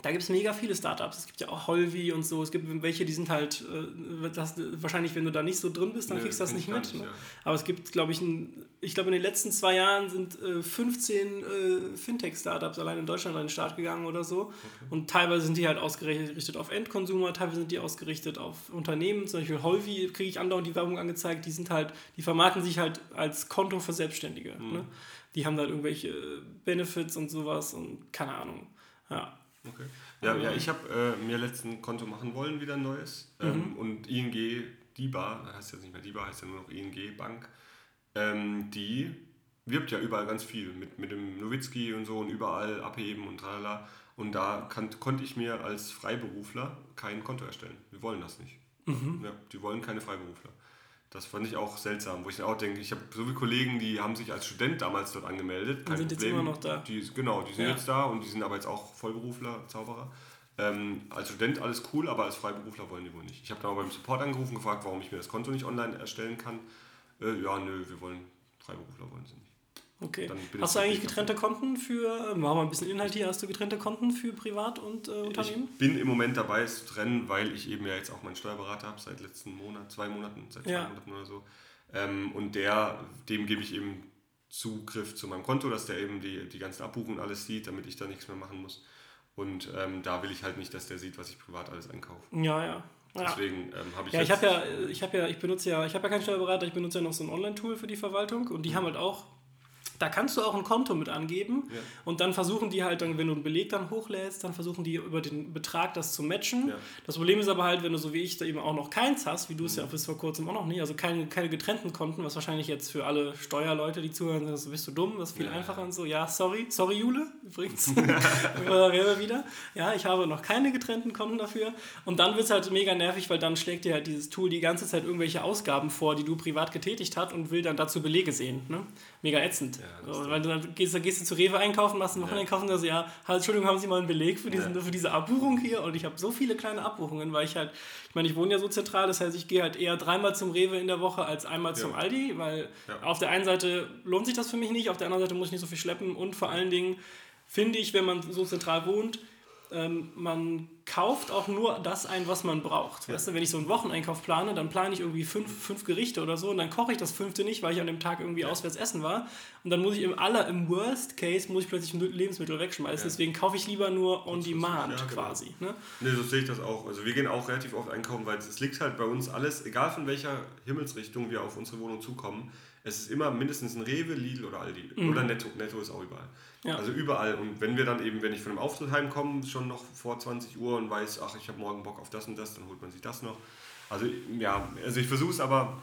da gibt es mega viele Startups. Es gibt ja auch Holvi und so. Es gibt welche, die sind halt, wahrscheinlich, wenn du da nicht so drin bist, dann kriegst du das nicht mit. Ne? Ja. Aber es gibt, glaube ich, in den letzten 2 Jahren sind 15 Fintech-Startups allein in Deutschland an den Start gegangen oder so. Okay. Und teilweise sind die halt ausgerichtet auf Endkonsumer, teilweise sind die ausgerichtet auf Unternehmen. Zum Beispiel Holvi kriege ich andauernd die Werbung angezeigt. Die vermarkten sich halt als Konto für Selbstständige. Mhm. Ne? Die haben halt irgendwelche Benefits und sowas und keine Ahnung. Ja. Okay. Ja, ich habe mir letzten Konto machen wollen, wieder ein neues. Und ING, DiBa, heißt jetzt nicht mehr DiBa, heißt ja nur noch ING Bank, die wirbt ja überall ganz viel mit dem Nowitzki und so und überall abheben und tralala. Und da konnte ich mir als Freiberufler kein Konto erstellen. Wir wollen das nicht. Mhm. Ja, die wollen keine Freiberufler. Das fand ich auch seltsam, wo ich dann auch denke, ich habe so viele Kollegen, die haben sich als Student damals dort angemeldet. Kein Problem. Die sind jetzt immer noch da. Die sind jetzt da und die sind aber jetzt auch Vollberufler, Zauberer. Als Student alles cool, aber als Freiberufler wollen die wohl nicht. Ich habe dann auch beim Support angerufen, gefragt, warum ich mir das Konto nicht online erstellen kann. Ja, nö, wir wollen Freiberufler, wollen sie nicht. Okay. Hast du eigentlich getrennte Konten für, machen wir ein bisschen Inhalt hier, hast du getrennte Konten für Privat und Unternehmen? Ich bin im Moment dabei, es zu trennen, weil ich eben ja jetzt auch meinen Steuerberater habe, seit letzten Monat, seit zwei Monaten oder so. Und dem gebe ich eben Zugriff zu meinem Konto, dass der eben die ganzen Abbuchungen alles sieht, damit ich da nichts mehr machen muss. Und da will ich halt nicht, dass der sieht, was ich privat alles einkaufe. Ja. Deswegen habe ich ja, ich habe ja keinen Steuerberater, ich benutze ja noch so ein Online-Tool für die Verwaltung und die haben halt auch, da kannst du auch ein Konto mit angeben und dann versuchen die halt, dann, wenn du einen Beleg dann hochlädst, dann versuchen die über den Betrag das zu matchen. Ja. Das Problem ist aber halt, wenn du so wie ich da eben auch noch keins hast, wie du es ja bis vor kurzem auch noch nicht, also keine getrennten Konten, was wahrscheinlich jetzt für alle Steuerleute, die zuhören, sind, so bist du dumm, das ist viel einfacher und so. Ja, sorry Jule, übrigens, wieder. Ja, ich habe noch keine getrennten Konten dafür und dann wird es halt mega nervig, weil dann schlägt dir halt dieses Tool die ganze Zeit irgendwelche Ausgaben vor, die du privat getätigt hast und will dann dazu Belege sehen. Ne? Mega ätzend. Ja, so, weil dann gehst du zu Rewe einkaufen, machst einen Wochenende kaufen und sagst, Entschuldigung, haben Sie mal einen Beleg für diese Abbuchung hier? Und ich habe so viele kleine Abbuchungen, weil ich wohne ja so zentral, das heißt, ich gehe halt eher dreimal zum Rewe in der Woche als einmal zum Aldi, weil auf der einen Seite lohnt sich das für mich nicht, auf der anderen Seite muss ich nicht so viel schleppen und vor allen Dingen finde ich, wenn man so zentral wohnt, man kauft auch nur das ein, was man braucht. Ja. Weißt du, wenn ich so einen Wocheneinkauf plane, dann plane ich irgendwie fünf Gerichte oder so und dann koche ich das fünfte nicht, weil ich an dem Tag irgendwie auswärts essen war und dann muss ich im Worst Case muss ich plötzlich Lebensmittel wegschmeißen. Ja. Deswegen kaufe ich lieber nur on demand quasi. Genau. Ne, so sehe ich das auch. Also wir gehen auch relativ oft einkaufen, weil es liegt halt bei uns alles, egal von welcher Himmelsrichtung wir auf unsere Wohnung zukommen, es ist immer mindestens ein Rewe, Lidl oder Aldi oder Netto. Netto ist auch überall. Ja. Also überall. Und wenn wir dann eben, wenn ich von einem Auftritt heimkomme, schon noch vor 20 Uhr und weiß, ich habe morgen Bock auf das und das, dann holt man sich das noch. Also ich versuche es aber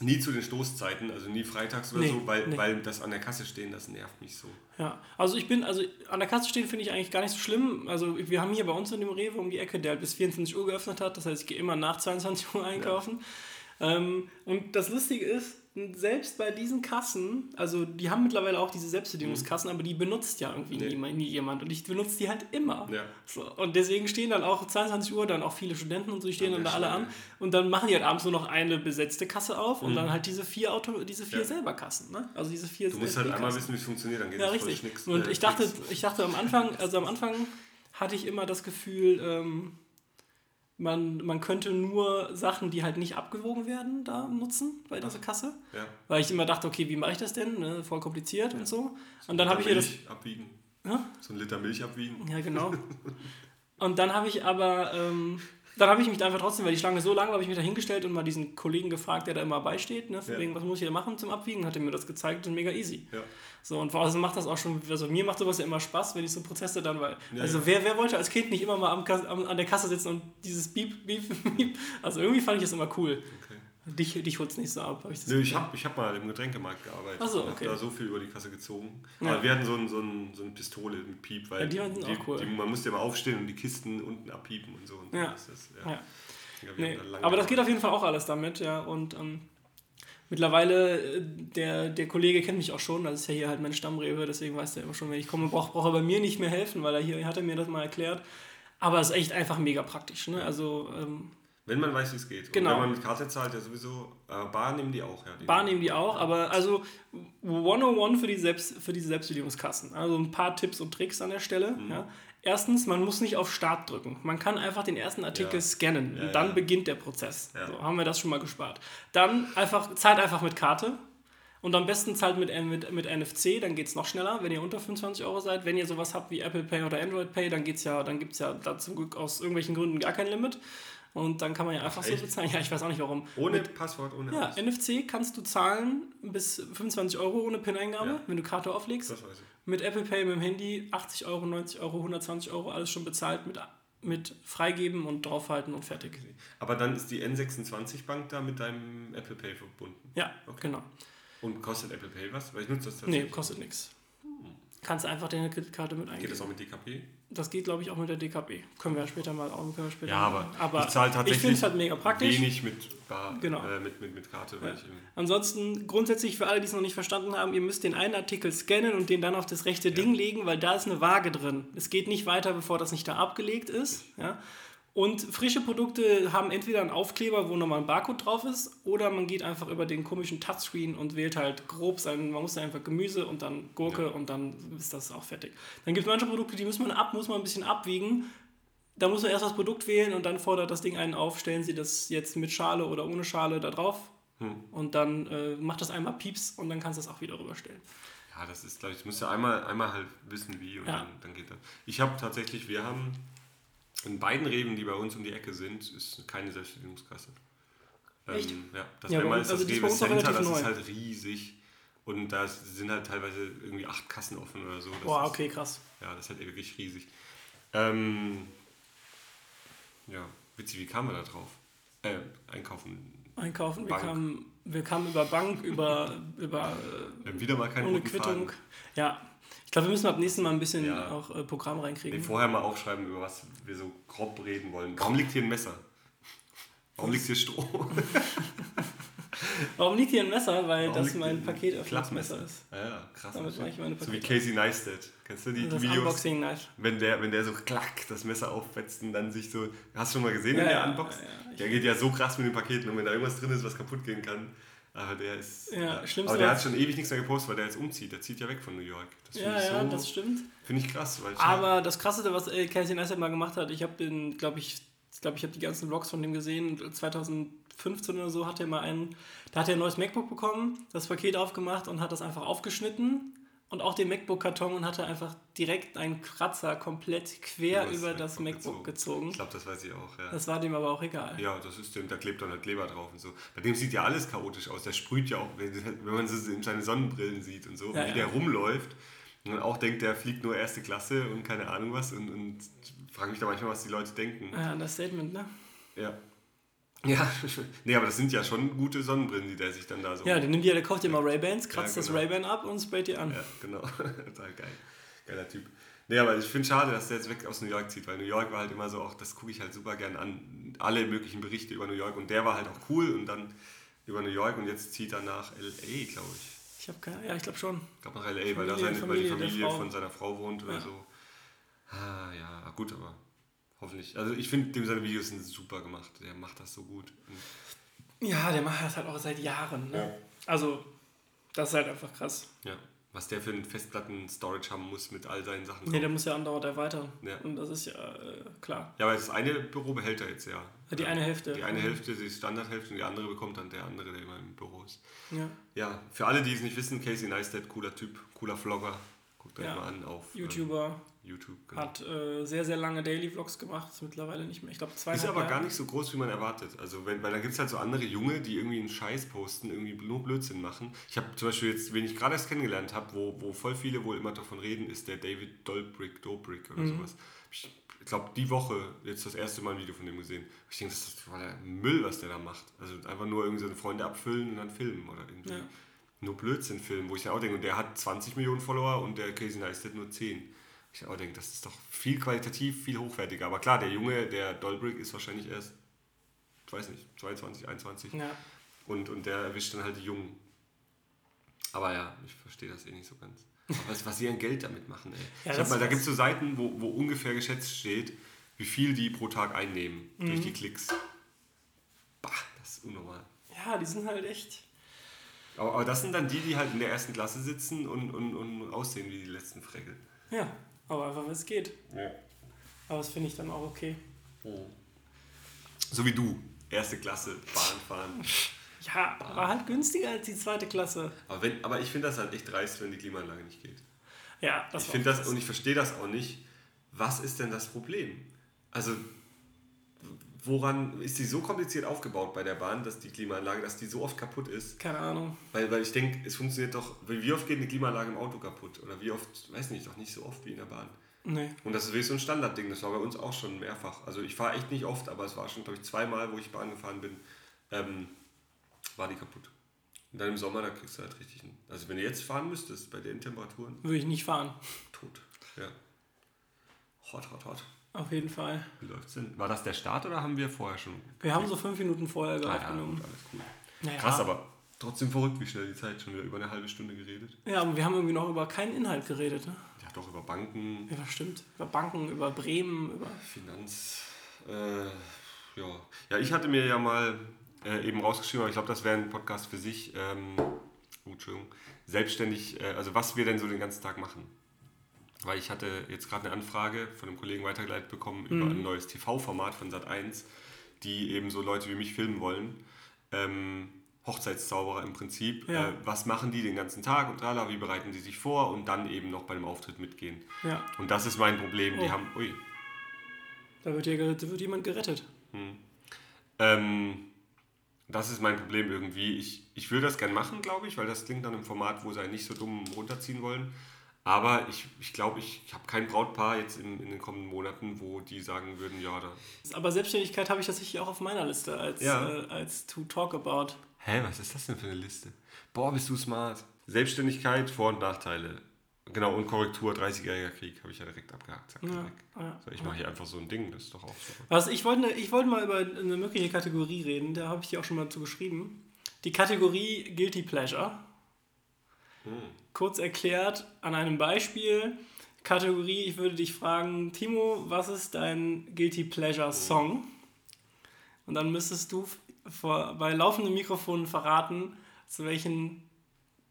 nie zu den Stoßzeiten, also nie freitags oder weil das an der Kasse stehen, das nervt mich so. Ja, also an der Kasse stehen finde ich eigentlich gar nicht so schlimm. Also wir haben hier bei uns in dem Rewe um die Ecke, der bis 24 Uhr geöffnet hat, das heißt, ich gehe immer nach 22 Uhr einkaufen. Ja. Und das Lustige ist, selbst bei diesen Kassen, also die haben mittlerweile auch diese Selbstbedienungskassen, aber die benutzt ja irgendwie nie jemand und ich benutze die halt immer. Ja. So, und deswegen stehen dann auch 22 Uhr dann auch viele Studenten und so, die stehen dann da alle an und dann machen die halt abends nur noch eine besetzte Kasse auf und dann halt diese vier selber Kassen. Ne? Also diese vier. Du musst halt einmal wissen, wie es funktioniert, dann geht es richtig. Nichts. Und ich dachte am Anfang hatte ich immer das Gefühl, man könnte nur Sachen, die halt nicht abgewogen werden, da nutzen bei dieser Kasse. Ja. Weil ich immer dachte, okay, wie mache ich das denn? Ne? Voll kompliziert und so. Und dann habe ich abwiegen. Ja? So ein Liter Milch abwiegen. Ja, genau. Und dann habe ich aber, dann habe ich mich einfach trotzdem, weil die Schlange so lang war, habe ich mich da hingestellt und mal diesen Kollegen gefragt, der da immer beisteht, ne, von wegen, was muss ich da machen zum Abwiegen, hat er mir das gezeigt und mega easy. Ja. So, und vor allem macht das auch schon, also mir macht sowas ja immer Spaß, wenn ich so Prozesse dann, weil, wer wollte als Kind nicht immer mal an der Kasse sitzen und dieses Beep, Beep, Beep, also irgendwie fand ich das immer cool. Okay. Dich holt's nicht so ab, habe ich das Gefühl. Ich hab mal im Getränkemarkt gearbeitet. Ach so, okay. Ich habe da so viel über die Kasse gezogen. Ja. Aber wir hatten so eine Pistole mit Piep, weil die auch cool. Man musste immer aufstehen und die Kisten unten abpiepen und so. Und aber das geht auf jeden Fall auch alles damit, ja. Und mittlerweile, der Kollege kennt mich auch schon, das ist ja hier halt mein Stammrewe, deswegen weiß der immer schon, wenn ich komme, braucht er bei mir nicht mehr helfen, weil er mir das mal erklärt. Aber es ist echt einfach mega praktisch, ne? Also, wenn man weiß, wie es geht. Genau. Und wenn man mit Karte zahlt, ja sowieso. Bar nehmen die auch, ja. Bar nehmen die auch, aber also 101 für diese Selbstbedienungskassen. Also ein paar Tipps und Tricks an der Stelle. Mhm. Ja. Erstens, man muss nicht auf Start drücken. Man kann einfach den ersten Artikel scannen und dann beginnt der Prozess. Ja. So haben wir das schon mal gespart. Dann zahlt einfach mit Karte. Und am besten zahlt mit NFC, dann geht es noch schneller, wenn ihr unter 25 Euro seid. Wenn ihr sowas habt wie Apple Pay oder Android Pay, dann gibt es ja dazu aus irgendwelchen Gründen gar kein Limit. Und dann kann man ja einfach so bezahlen. Ja, ich weiß auch nicht warum. Ohne Passwort, ohne alles. Ja, NFC kannst du zahlen bis 25 Euro ohne PIN-Eingabe, wenn du Karte auflegst. Das weiß ich. Mit Apple Pay, mit dem Handy 80 Euro, 90 Euro, 120 Euro, alles schon bezahlt mit Freigeben und draufhalten und fertig. Aber dann ist die N26-Bank da mit deinem Apple Pay verbunden. Ja, okay. Genau. Und kostet Apple Pay was? Weil ich nutze das tatsächlich. Nee, kostet nichts. Kannst einfach deine Kreditkarte mit eingeben. Geht das auch mit DKB? Das geht, glaube ich, auch mit der DKB. Können wir später mal. Ja, aber ich zahle tatsächlich ich halt mega praktisch. Wenig mit Bar, mit Karte. Ja. Ansonsten, grundsätzlich für alle, die es noch nicht verstanden haben, ihr müsst den einen Artikel scannen und den dann auf das rechte Ding legen, weil da ist eine Waage drin. Es geht nicht weiter, bevor das nicht da abgelegt ist. Ja. Und frische Produkte haben entweder einen Aufkleber, wo nochmal ein Barcode drauf ist, oder man geht einfach über den komischen Touchscreen und wählt halt grob sein, man muss da einfach Gemüse und dann Gurke und dann ist das auch fertig. Dann gibt es manche Produkte, die muss man ein bisschen abwiegen. Da muss man erst das Produkt wählen und dann fordert das Ding einen auf, stellen Sie das jetzt mit Schale oder ohne Schale da drauf und dann macht das einmal Pieps und dann kannst du das auch wieder rüberstellen. Ja, das ist, glaube ich, du musst ja einmal halt wissen, wie und dann geht das. Wir haben in beiden Reben, die bei uns um die Ecke sind, ist keine Selbstbedienungskasse. Echt? Ja, das Rewe ist das Rewe Center, das ist halt riesig. Und da sind halt teilweise irgendwie 8 Kassen offen oder so. Boah, okay, krass. Ja, das ist halt wirklich riesig. Ja, witzig, wie kamen wir da drauf? Einkaufen, wir kamen über Bank, über wieder mal keine roten Quittung. Faden. Ja, ich glaube, wir müssen ab nächsten Mal ein bisschen auch Programm reinkriegen. Vorher mal aufschreiben, über was wir so grob reden wollen. Warum liegt hier ein Messer? Warum liegt hier Stroh? Warum liegt hier ein Messer? Weil das mein Paketöffnungsmesser ist. Ja, krass. Damit mache ich meine Pakete. So wie Casey Neistat. Kennst du die Videos? Unboxing Knife. Wenn der so klack das Messer aufwetzt und dann sich so... Hast du schon mal gesehen, wenn der unboxt? Ja, der geht ja so krass mit den Paketen und wenn da irgendwas drin ist, was kaputt gehen kann. Aber der ist... Ja, aber der hat schon ewig nichts mehr gepostet, weil der jetzt umzieht. Der zieht ja weg von New York. Das stimmt. Finde ich krass. Aber das Krasseste, was Casey Neistat mal gemacht hat, ich habe den, ich habe die ganzen Vlogs von dem gesehen, 2015 oder so, hat er mal da hat er ein neues MacBook bekommen, das Paket aufgemacht und hat das einfach aufgeschnitten und auch den MacBook-Karton und hatte einfach direkt einen Kratzer komplett quer über das MacBook gezogen. Ich glaube, das weiß ich auch, ja. Das war dem aber auch egal. Ja, das ist dem, da klebt dann halt Kleber drauf und so. Bei dem sieht ja alles chaotisch aus, der sprüht ja auch, wenn man seine Sonnenbrillen sieht und so, ja, und wie der rumläuft. Und auch denkt, der fliegt nur erste Klasse und keine Ahnung was und frage mich da manchmal, was die Leute denken. Ja, das Statement, ne? Ja. Ja, nee, aber das sind ja schon gute Sonnenbrillen, die der sich dann da so... Ja, der kauft immer Ray-Bans, kratzt das Ray-Ban ab und sprayt die an. Ja, genau. Total geil. Geiler Typ. Nee, aber ich finde es schade, dass der jetzt weg aus New York zieht, weil New York war halt immer so, auch das gucke ich halt super gern an, alle möglichen Berichte über New York und der war halt auch cool und dann über New York und jetzt zieht er nach L.A., glaube ich. Ich glaube schon. Ich glaube nach L.A., weil da die Familie von seiner Frau wohnt oder so. Ah, ja, gut, aber hoffentlich. Also ich finde, seine Videos sind super gemacht. Der macht das so gut. Und ja, der macht das halt auch seit Jahren. Ne? Ja. Also, das ist halt einfach krass. Ja, was der für einen Festplatten-Storage haben muss mit all seinen Sachen. Nee, der muss ja andauernd erweitern. Ja. Und das ist ja klar. Ja, weil das eine Büro behält er jetzt ja. Die eine Hälfte. Die eine Hälfte, die Standardhälfte und die andere bekommt dann der andere, der immer im Büro ist. Ja. Ja, für alle, die es nicht wissen, Casey Neistat, cooler Typ, cooler Vlogger. Guckt euch mal an auf YouTuber. YouTube, genau. Hat sehr, sehr lange Daily-Vlogs gemacht, ist mittlerweile nicht mehr. Ich glaube, 2,5 Jahre. Ist aber gar nicht so groß, wie man erwartet. Also, weil da gibt es halt so andere Junge, die irgendwie einen Scheiß posten, irgendwie nur Blödsinn machen. Ich habe zum Beispiel jetzt, wen ich gerade erst kennengelernt habe, wo voll viele wohl immer davon reden, ist der David Dobrik oder sowas. Ich glaube, die Woche jetzt das erste Mal ein Video von dem gesehen. Ich denke, das ist der Müll, was der da macht. Also einfach nur irgendwie seine Freunde abfüllen und dann filmen oder irgendwie. Ja. Nur Blödsinn filmen, wo ich dann auch denke, und der hat 20 Millionen Follower und der Casey Neistat nur 10. Ich dann auch denke, das ist doch viel qualitativ, viel hochwertiger. Aber klar, der Junge, der Dobrik, ist wahrscheinlich erst, ich weiß nicht, 22, 21. Ja. Und der erwischt dann halt die Jungen. Aber ja, ich verstehe das nicht so ganz. Was sie an Geld damit machen, ey. Ja, da gibt es so Seiten, wo ungefähr geschätzt steht, wie viel die pro Tag einnehmen durch die Klicks. Bah, das ist unnormal. Ja, die sind halt echt... Aber das sind dann die halt in der ersten Klasse sitzen und aussehen wie die letzten Freckel. Ja, aber einfach, was geht. Ja. Aber das finde ich dann auch okay. Oh. So wie du, erste Klasse, Bahn fahren. Ja, war halt günstiger als die zweite Klasse. Aber ich finde das halt echt dreist, wenn die Klimaanlage nicht geht. Ja, das finde das und ich verstehe das auch nicht. Was ist denn das Problem? Also... Woran ist die so kompliziert aufgebaut bei der Bahn, dass die Klimaanlage, dass die so oft kaputt ist? Keine Ahnung. Weil ich denke, es funktioniert doch, wie oft geht eine Klimaanlage im Auto kaputt? Oder wie oft, weiß nicht, doch nicht so oft wie in der Bahn. Nee. Und das ist wirklich so ein Standardding, das war bei uns auch schon mehrfach. Also ich fahre echt nicht oft, aber es war schon, glaube ich, 2 Mal, wo ich Bahn gefahren bin, war die kaputt. Und dann im Sommer, da kriegst du halt richtig einen. Also wenn du jetzt fahren müsstest, bei den Temperaturen... Würde ich nicht fahren. Tot, ja. Hot. Auf jeden Fall. Wie läuft's denn? War das der Start oder haben wir vorher schon? Wir haben so 5 Minuten vorher aufgenommen. Ja, alles cool. Naja. Krass, aber trotzdem verrückt, wie schnell die Zeit schon wieder über eine halbe Stunde geredet. Ja, aber wir haben irgendwie noch über keinen Inhalt geredet, ne? Ja, doch, über Banken. Ja, stimmt. Über Banken, über Bremen, über... Finanz... Ja, ich hatte mir ja mal eben rausgeschrieben, aber ich glaube, das wäre ein Podcast für sich. Selbstständig, also was wir denn so den ganzen Tag machen. Weil ich hatte jetzt gerade eine Anfrage von einem Kollegen weitergeleitet bekommen über ein neues TV-Format von Sat.1, die eben so Leute wie mich filmen wollen. Hochzeitszauberer im Prinzip. Ja. Was machen die den ganzen Tag und tralala, wie bereiten die sich vor und dann eben noch bei dem Auftritt mitgehen. Ja. Und das ist mein Problem. Die haben... Ui. Da wird jemand gerettet. Das ist mein Problem irgendwie. Ich würde das gern machen, glaube ich, weil das klingt dann im Format, wo sie einen nicht so dumm runterziehen wollen. Aber ich glaube, ich habe kein Brautpaar jetzt in den kommenden Monaten, wo die sagen würden, ja, da... Aber Selbstständigkeit habe ich tatsächlich auch auf meiner Liste als to talk about. Hä, was ist das denn für eine Liste? Boah, bist du smart. Selbstständigkeit, Vor- und Nachteile. Genau, und Korrektur, 30-jähriger Krieg, habe ich ja direkt abgehakt. So, ich mache hier einfach so ein Ding, das ist doch auch so. Also ich wollte mal über eine mögliche Kategorie reden, da habe ich dir auch schon mal zu geschrieben. Die Kategorie Guilty Pleasure. Kurz erklärt an einem Beispiel. Kategorie, ich würde dich fragen, Timo, was ist dein Guilty Pleasure Song? Und dann müsstest du bei laufenden Mikrofonen verraten, zu welchen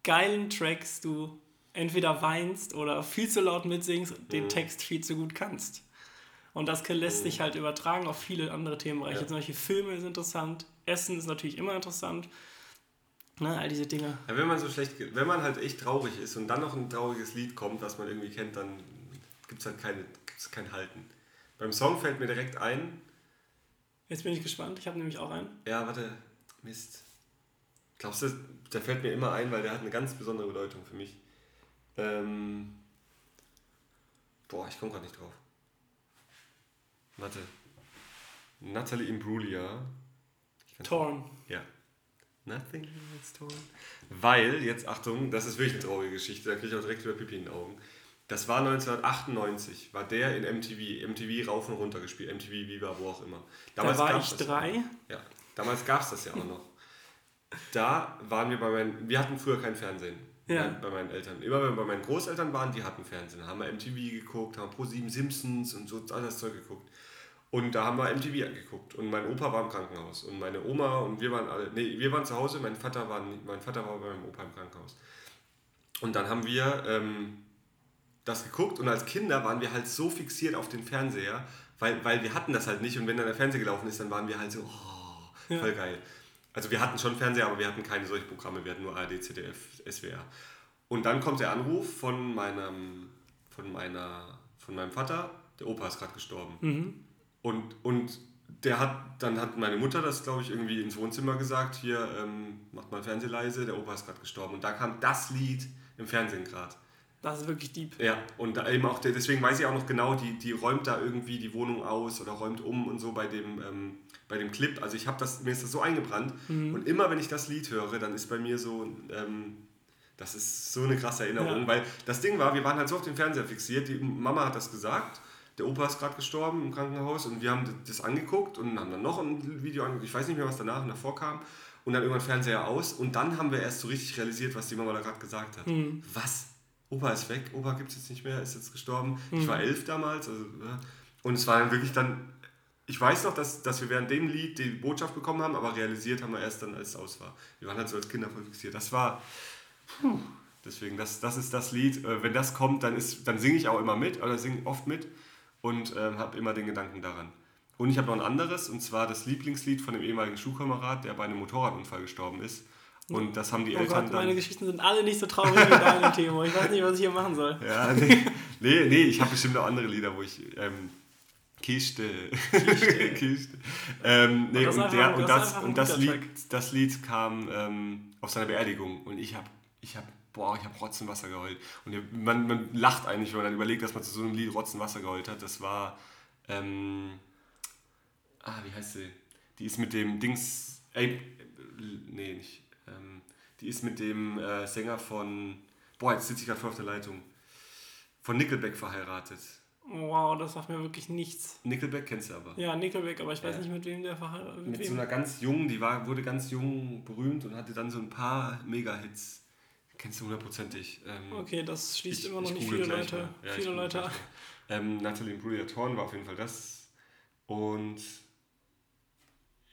geilen Tracks du entweder weinst oder viel zu laut mitsingst, den Text viel zu gut kannst. Und das lässt sich halt übertragen auf viele andere Themenbereiche. Ja. Zum Beispiel Filme ist interessant, Essen ist natürlich immer interessant. Ne, all diese Dinge. Ja, wenn man halt echt traurig ist und dann noch ein trauriges Lied kommt, was man irgendwie kennt, dann gibt es halt kein Halten. Beim Song fällt mir direkt ein. Jetzt bin ich gespannt, ich habe nämlich auch einen. Ja, warte, Mist. Glaubst du, der fällt mir immer ein, weil der hat eine ganz besondere Bedeutung für mich. Ich komme gerade nicht drauf. Warte. Natalie Imbruglia. Torn. Ja. Nothing is torn. Weil, jetzt Achtung, das ist wirklich eine traurige Geschichte, da kriege ich auch direkt wieder Pipi in den Augen. Das war 1998, war der in MTV rauf und runter gespielt, MTV Viva, wo auch immer. Damals da war ich 3. Ja, damals gab es das ja auch noch. Da waren wir wir hatten früher kein Fernsehen. Ja. Bei meinen Eltern. Immer wenn wir bei meinen Großeltern waren, die hatten Fernsehen. Da haben wir MTV geguckt, haben Pro7 Simpsons und so alles Zeug geguckt. Und da haben wir MTV angeguckt. Und mein Opa war im Krankenhaus. Und meine Oma und wir waren alle... Nee, wir waren zu Hause, mein Vater war bei meinem Opa im Krankenhaus. Und dann haben wir das geguckt. Und als Kinder waren wir halt so fixiert auf den Fernseher, weil wir hatten das halt nicht. Und wenn dann der Fernseher gelaufen ist, dann waren wir halt so... Oh, voll geil. Also wir hatten schon Fernseher, aber wir hatten keine solchen Programme, wir hatten nur ARD, ZDF, SWR. Und dann kommt der Anruf von meinem Vater, der Opa ist gerade gestorben. Mhm. Und dann hat meine Mutter das, glaube ich, irgendwie ins Wohnzimmer gesagt, hier, macht mal Fernseh leise, der Opa ist gerade gestorben. Und da kam das Lied im Fernsehen gerade. Das ist wirklich deep. Ja, und da eben auch, deswegen weiß ich auch noch genau, die räumt da irgendwie die Wohnung aus oder räumt um und so bei dem Clip. Also mir ist das so eingebrannt. Mhm. Und immer wenn ich das Lied höre, dann ist bei mir so, das ist so eine krasse Erinnerung. Ja. Weil das Ding war, wir waren halt so auf den Fernseher fixiert, die Mama hat das gesagt, der Opa ist gerade gestorben im Krankenhaus und wir haben das angeguckt und haben dann noch ein Video angeguckt. Ich weiß nicht mehr, was danach und davor kam. Und dann irgendwann Fernseher aus und dann haben wir erst so richtig realisiert, was die Mama da gerade gesagt hat. Mhm. Was? Opa ist weg, Opa gibt es jetzt nicht mehr, ist jetzt gestorben. Mhm. Ich war 11 damals. Also, und es war dann wirklich dann... Ich weiß noch, dass wir während dem Lied die Botschaft bekommen haben, aber realisiert haben wir erst dann, als es aus war. Wir waren halt so als Kinder voll fixiert. Das war... Deswegen, das ist das Lied. Wenn das kommt, dann singe ich auch immer mit, oder singe oft mit und habe immer den Gedanken daran. Und ich habe noch ein anderes, und zwar das Lieblingslied von dem ehemaligen Schulkamerad, der bei einem Motorradunfall gestorben ist. Und das haben die Eltern Gott, dann... meine Geschichten sind alle nicht so traurig wie deine Themen. Ich weiß nicht, was ich hier machen soll. Ja, nee, ich habe bestimmt noch andere Lieder, wo ich... Kiste. Das Lied kam auf seiner Beerdigung und ich hab Rotzenwasser geheult. Und man lacht eigentlich, wenn man dann überlegt, dass man zu so einem Lied Rotzenwasser geheult hat. Das war, wie heißt sie? Die ist mit dem Dings, die ist mit dem Sänger von, jetzt sitze ich gerade voll auf der Leitung, von Nickelback verheiratet. Wow, das sagt mir wirklich nichts. Nickelback kennst du aber. Ja, Nickelback, aber ich weiß nicht, mit wem der verheiratet ist. Mit so einer ganz jungen, wurde ganz jung berühmt und hatte dann so ein paar Mega-Hits. Kennst du hundertprozentig. Okay, das schließt immer noch nicht viele Leute. Natalie Imbruglia Thorn war auf jeden Fall das. Und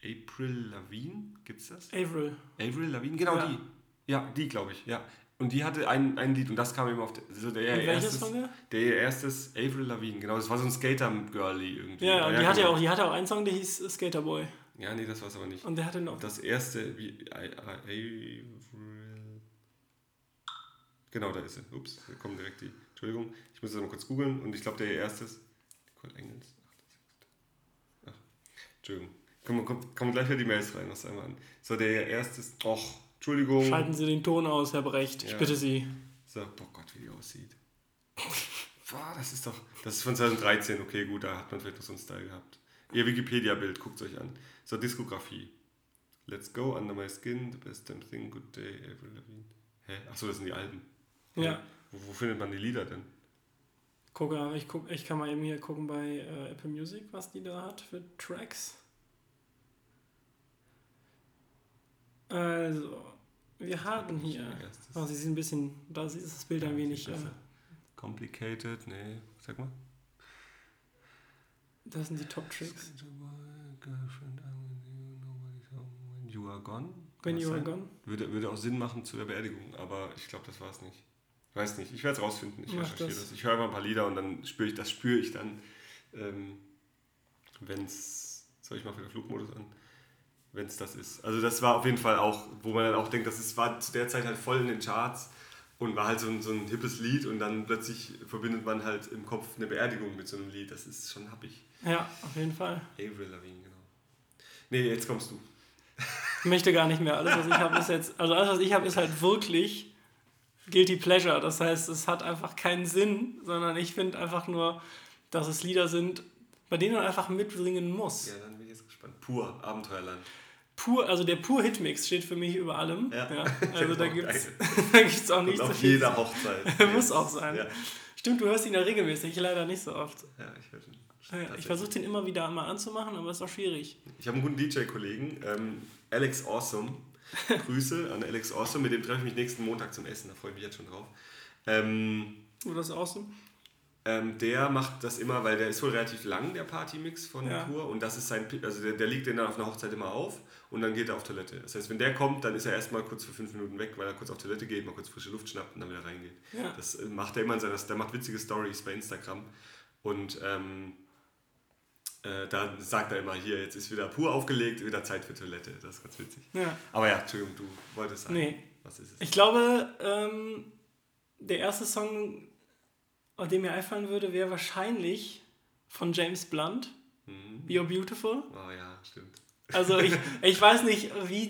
April Lavigne, gibt's das? Avril Lavigne, genau ja. Die. Ja, die glaube ich, ja. Und die hatte ein Lied und das kam eben auf ihr erstes Avril Lavigne, genau, das war so ein Skater-Girlie irgendwie. Ja, und die hatte auch einen Song, der hieß Skaterboy. Ja, nee, das war's aber nicht. Und der hatte noch das erste Avril. Genau, da ist sie. Ups, da kommen direkt die. Entschuldigung, ich muss das mal kurz googeln und ich glaube, der ihr erstes Nicole Engels. Ach, Entschuldigung. Kommen gleich wieder die Mails rein, was einmal an. So, der ihr erstes. Och, Entschuldigung. Schalten Sie den Ton aus, Herr Brecht. Ich bitte Sie. So, boah Gott, wie die aussieht. Boah, das ist von 2013. Okay, gut, da hat man vielleicht noch so einen Style gehabt. Ihr Wikipedia-Bild, guckt es euch an. So, Diskografie. Let's Go, Under My Skin, The Best Damn Thing, Good Day, Avril Lavigne. Hä? Achso, das sind die Alben. Ja. Wo findet man die Lieder denn? Ich kann mal eben hier gucken bei Apple Music, was die da hat für Tracks. Also, wir haben hier. Oh, sie sind ein bisschen. Da ist das Bild ein wenig. Complicated, nee, sag mal. Das sind die Top Tricks. When You Are Gone. When You Are Gone. Würde auch Sinn machen zu der Beerdigung, aber ich glaube, das war es nicht. Ich weiß nicht, ich werde es rausfinden. Ich recherchiere das. Ich höre einfach ein paar Lieder und dann spüre ich dann, wenn es. Soll ich mal wieder Flugmodus an? Wenn es das ist. Also das war auf jeden Fall auch, wo man dann auch denkt, das war zu der Zeit halt voll in den Charts und war halt so ein hippes Lied und dann plötzlich verbindet man halt im Kopf eine Beerdigung mit so einem Lied. Das ist schon happig. Ja, auf jeden Fall. Avril Lavigne, genau. Nee, jetzt kommst du. Ich möchte gar nicht mehr. Alles, was ich habe, ist halt wirklich Guilty Pleasure. Das heißt, es hat einfach keinen Sinn, sondern ich finde einfach nur, dass es Lieder sind, bei denen man einfach mitbringen muss. Ja, dann bin ich jetzt gespannt. Pur Abenteuerland. Pur, also der Pur Hitmix steht für mich über allem. Ja. Ja, also da gibt es auch nichts. Und auf jeder Hochzeit. Muss auch sein. Ja. Stimmt, du hörst ihn ja regelmäßig, leider nicht so oft. Ja, ich höre ihn. Ja, ich versuche den immer wieder mal anzumachen, aber ist auch schwierig. Ich habe einen guten DJ-Kollegen, Alex Awesome. Grüße an Alex Awesome, mit dem treffe ich mich nächsten Montag zum Essen, da freue ich mich jetzt schon drauf. Oder ist Awesome? Der macht das immer, weil der ist wohl relativ lang, der Partymix von Pur. Und das ist sein, also der legt den dann auf einer Hochzeit immer auf und dann geht er auf Toilette. Das heißt, wenn der kommt, dann ist er erstmal kurz für 5 Minuten weg, weil er kurz auf Toilette geht, mal kurz frische Luft schnappt und dann wieder reingeht. Ja. Das macht er immer in seiner, der macht witzige Stories bei Instagram und da sagt er immer, hier, jetzt ist wieder Pur aufgelegt, wieder Zeit für Toilette. Das ist ganz witzig. Ja. Aber ja, Entschuldigung, du wolltest sagen, was ist es? Ich glaube, der erste Song, und dem mir einfallen würde, wäre wahrscheinlich von James Blunt, You're Beautiful. Oh ja, stimmt. Also ich weiß nicht, wie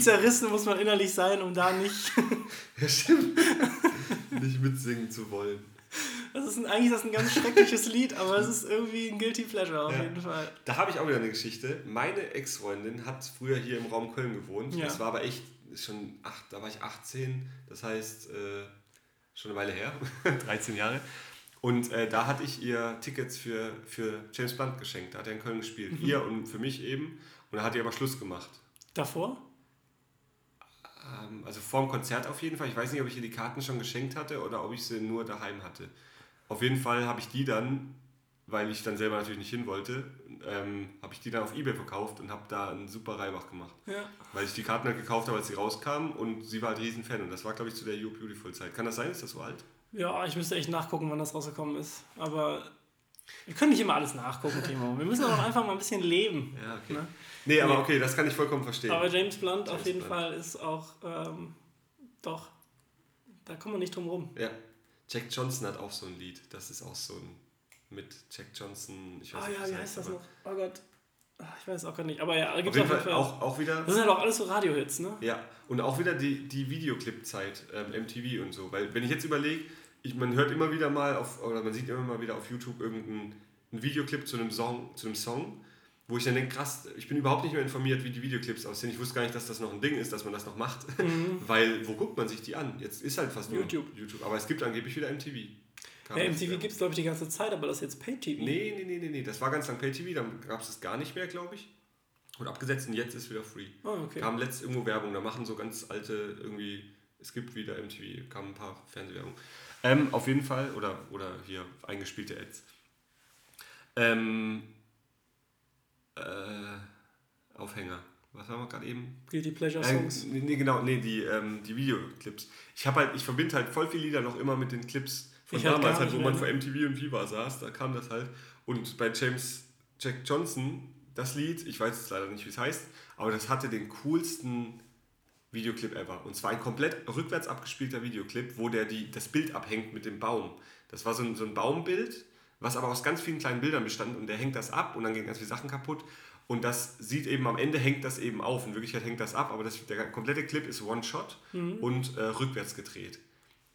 zerrissen muss man innerlich sein, um da nicht, ja, stimmt. nicht mitsingen zu wollen. Das ist ein ganz schreckliches Lied, aber es ist irgendwie ein Guilty Pleasure auf jeden Fall. Da habe ich auch wieder eine Geschichte. Meine Ex-Freundin hat früher hier im Raum Köln gewohnt. Ja. Das war aber echt schon, da war ich 18, das heißt... schon eine Weile her, 13 Jahre. Und da hatte ich ihr Tickets für James Blunt geschenkt. Da hat er in Köln gespielt. Ihr und für mich eben. Und da hat er aber Schluss gemacht. Davor? Also vorm Konzert auf jeden Fall. Ich weiß nicht, ob ich ihr die Karten schon geschenkt hatte oder ob ich sie nur daheim hatte. Auf jeden Fall habe ich die dann, weil ich dann selber natürlich nicht hin wollte, habe ich die dann auf eBay verkauft und habe da einen super Reibach gemacht. Ja. Weil ich die Karten halt gekauft habe, als sie rauskamen und sie war halt riesen Fan und das war, glaube ich, zu der You're Beautiful Zeit. Kann das sein? Ist das so alt? Ja, ich müsste echt nachgucken, wann das rausgekommen ist. Aber wir können nicht immer alles nachgucken, Timo. Wir müssen auch einfach mal ein bisschen leben. Ja, okay. Ne? Nee, aber okay, das kann ich vollkommen verstehen. Aber James Blunt auf jeden Fall ist auch, doch, da kommen wir nicht drum rum. Ja, Jack Johnson hat auch so ein Lied. Das ist auch so ein... Mit Jack Johnson, ich weiß nicht, wie heißt das noch? Oh Gott, ich weiß es auch gar nicht. Aber ja, da gibt es auf jeden Fall auch wieder. Das sind halt auch alles so Radiohits, ne? Ja, und auch wieder die Videoclip-Zeit, MTV und so. Weil, wenn ich jetzt überlege, man hört immer wieder mal oder man sieht immer mal wieder auf YouTube irgendeinen Videoclip zu einem Song, wo ich dann denke, krass, ich bin überhaupt nicht mehr informiert, wie die Videoclips aussehen. Ich wusste gar nicht, dass das noch ein Ding ist, dass man das noch macht. Mhm. Weil, wo guckt man sich die an? Jetzt ist halt fast nur YouTube. Aber es gibt angeblich wieder MTV. Ja, MTV gibt es, glaube ich, die ganze Zeit, aber das ist jetzt Pay-TV. Nee, das war ganz lang Pay-TV, dann gab es das gar nicht mehr, glaube ich. Und abgesetzt und jetzt ist wieder free. Oh, okay. Kam letztens irgendwo Werbung, da machen so ganz alte irgendwie, es gibt wieder MTV, kamen ein paar Fernsehwerbungen. Auf jeden Fall, oder hier eingespielte Ads. Aufhänger. Was haben wir gerade eben? Guilty Pleasure Songs. Die Videoclips. Ich verbinde halt voll viele Lieder noch immer mit den Clips von damals, halt, wo man vor MTV und Viva saß, da kam das halt. Und bei James Jack Johnson, das Lied, ich weiß jetzt leider nicht, wie es heißt, aber das hatte den coolsten Videoclip ever. Und zwar ein komplett rückwärts abgespielter Videoclip, wo der das Bild abhängt mit dem Baum. Das war so ein Baumbild, was aber aus ganz vielen kleinen Bildern bestand, und der hängt das ab und dann gehen ganz viele Sachen kaputt. Und das sieht eben, am Ende hängt das eben auf. In Wirklichkeit hängt das ab, aber der komplette Clip ist One-Shot und rückwärts gedreht.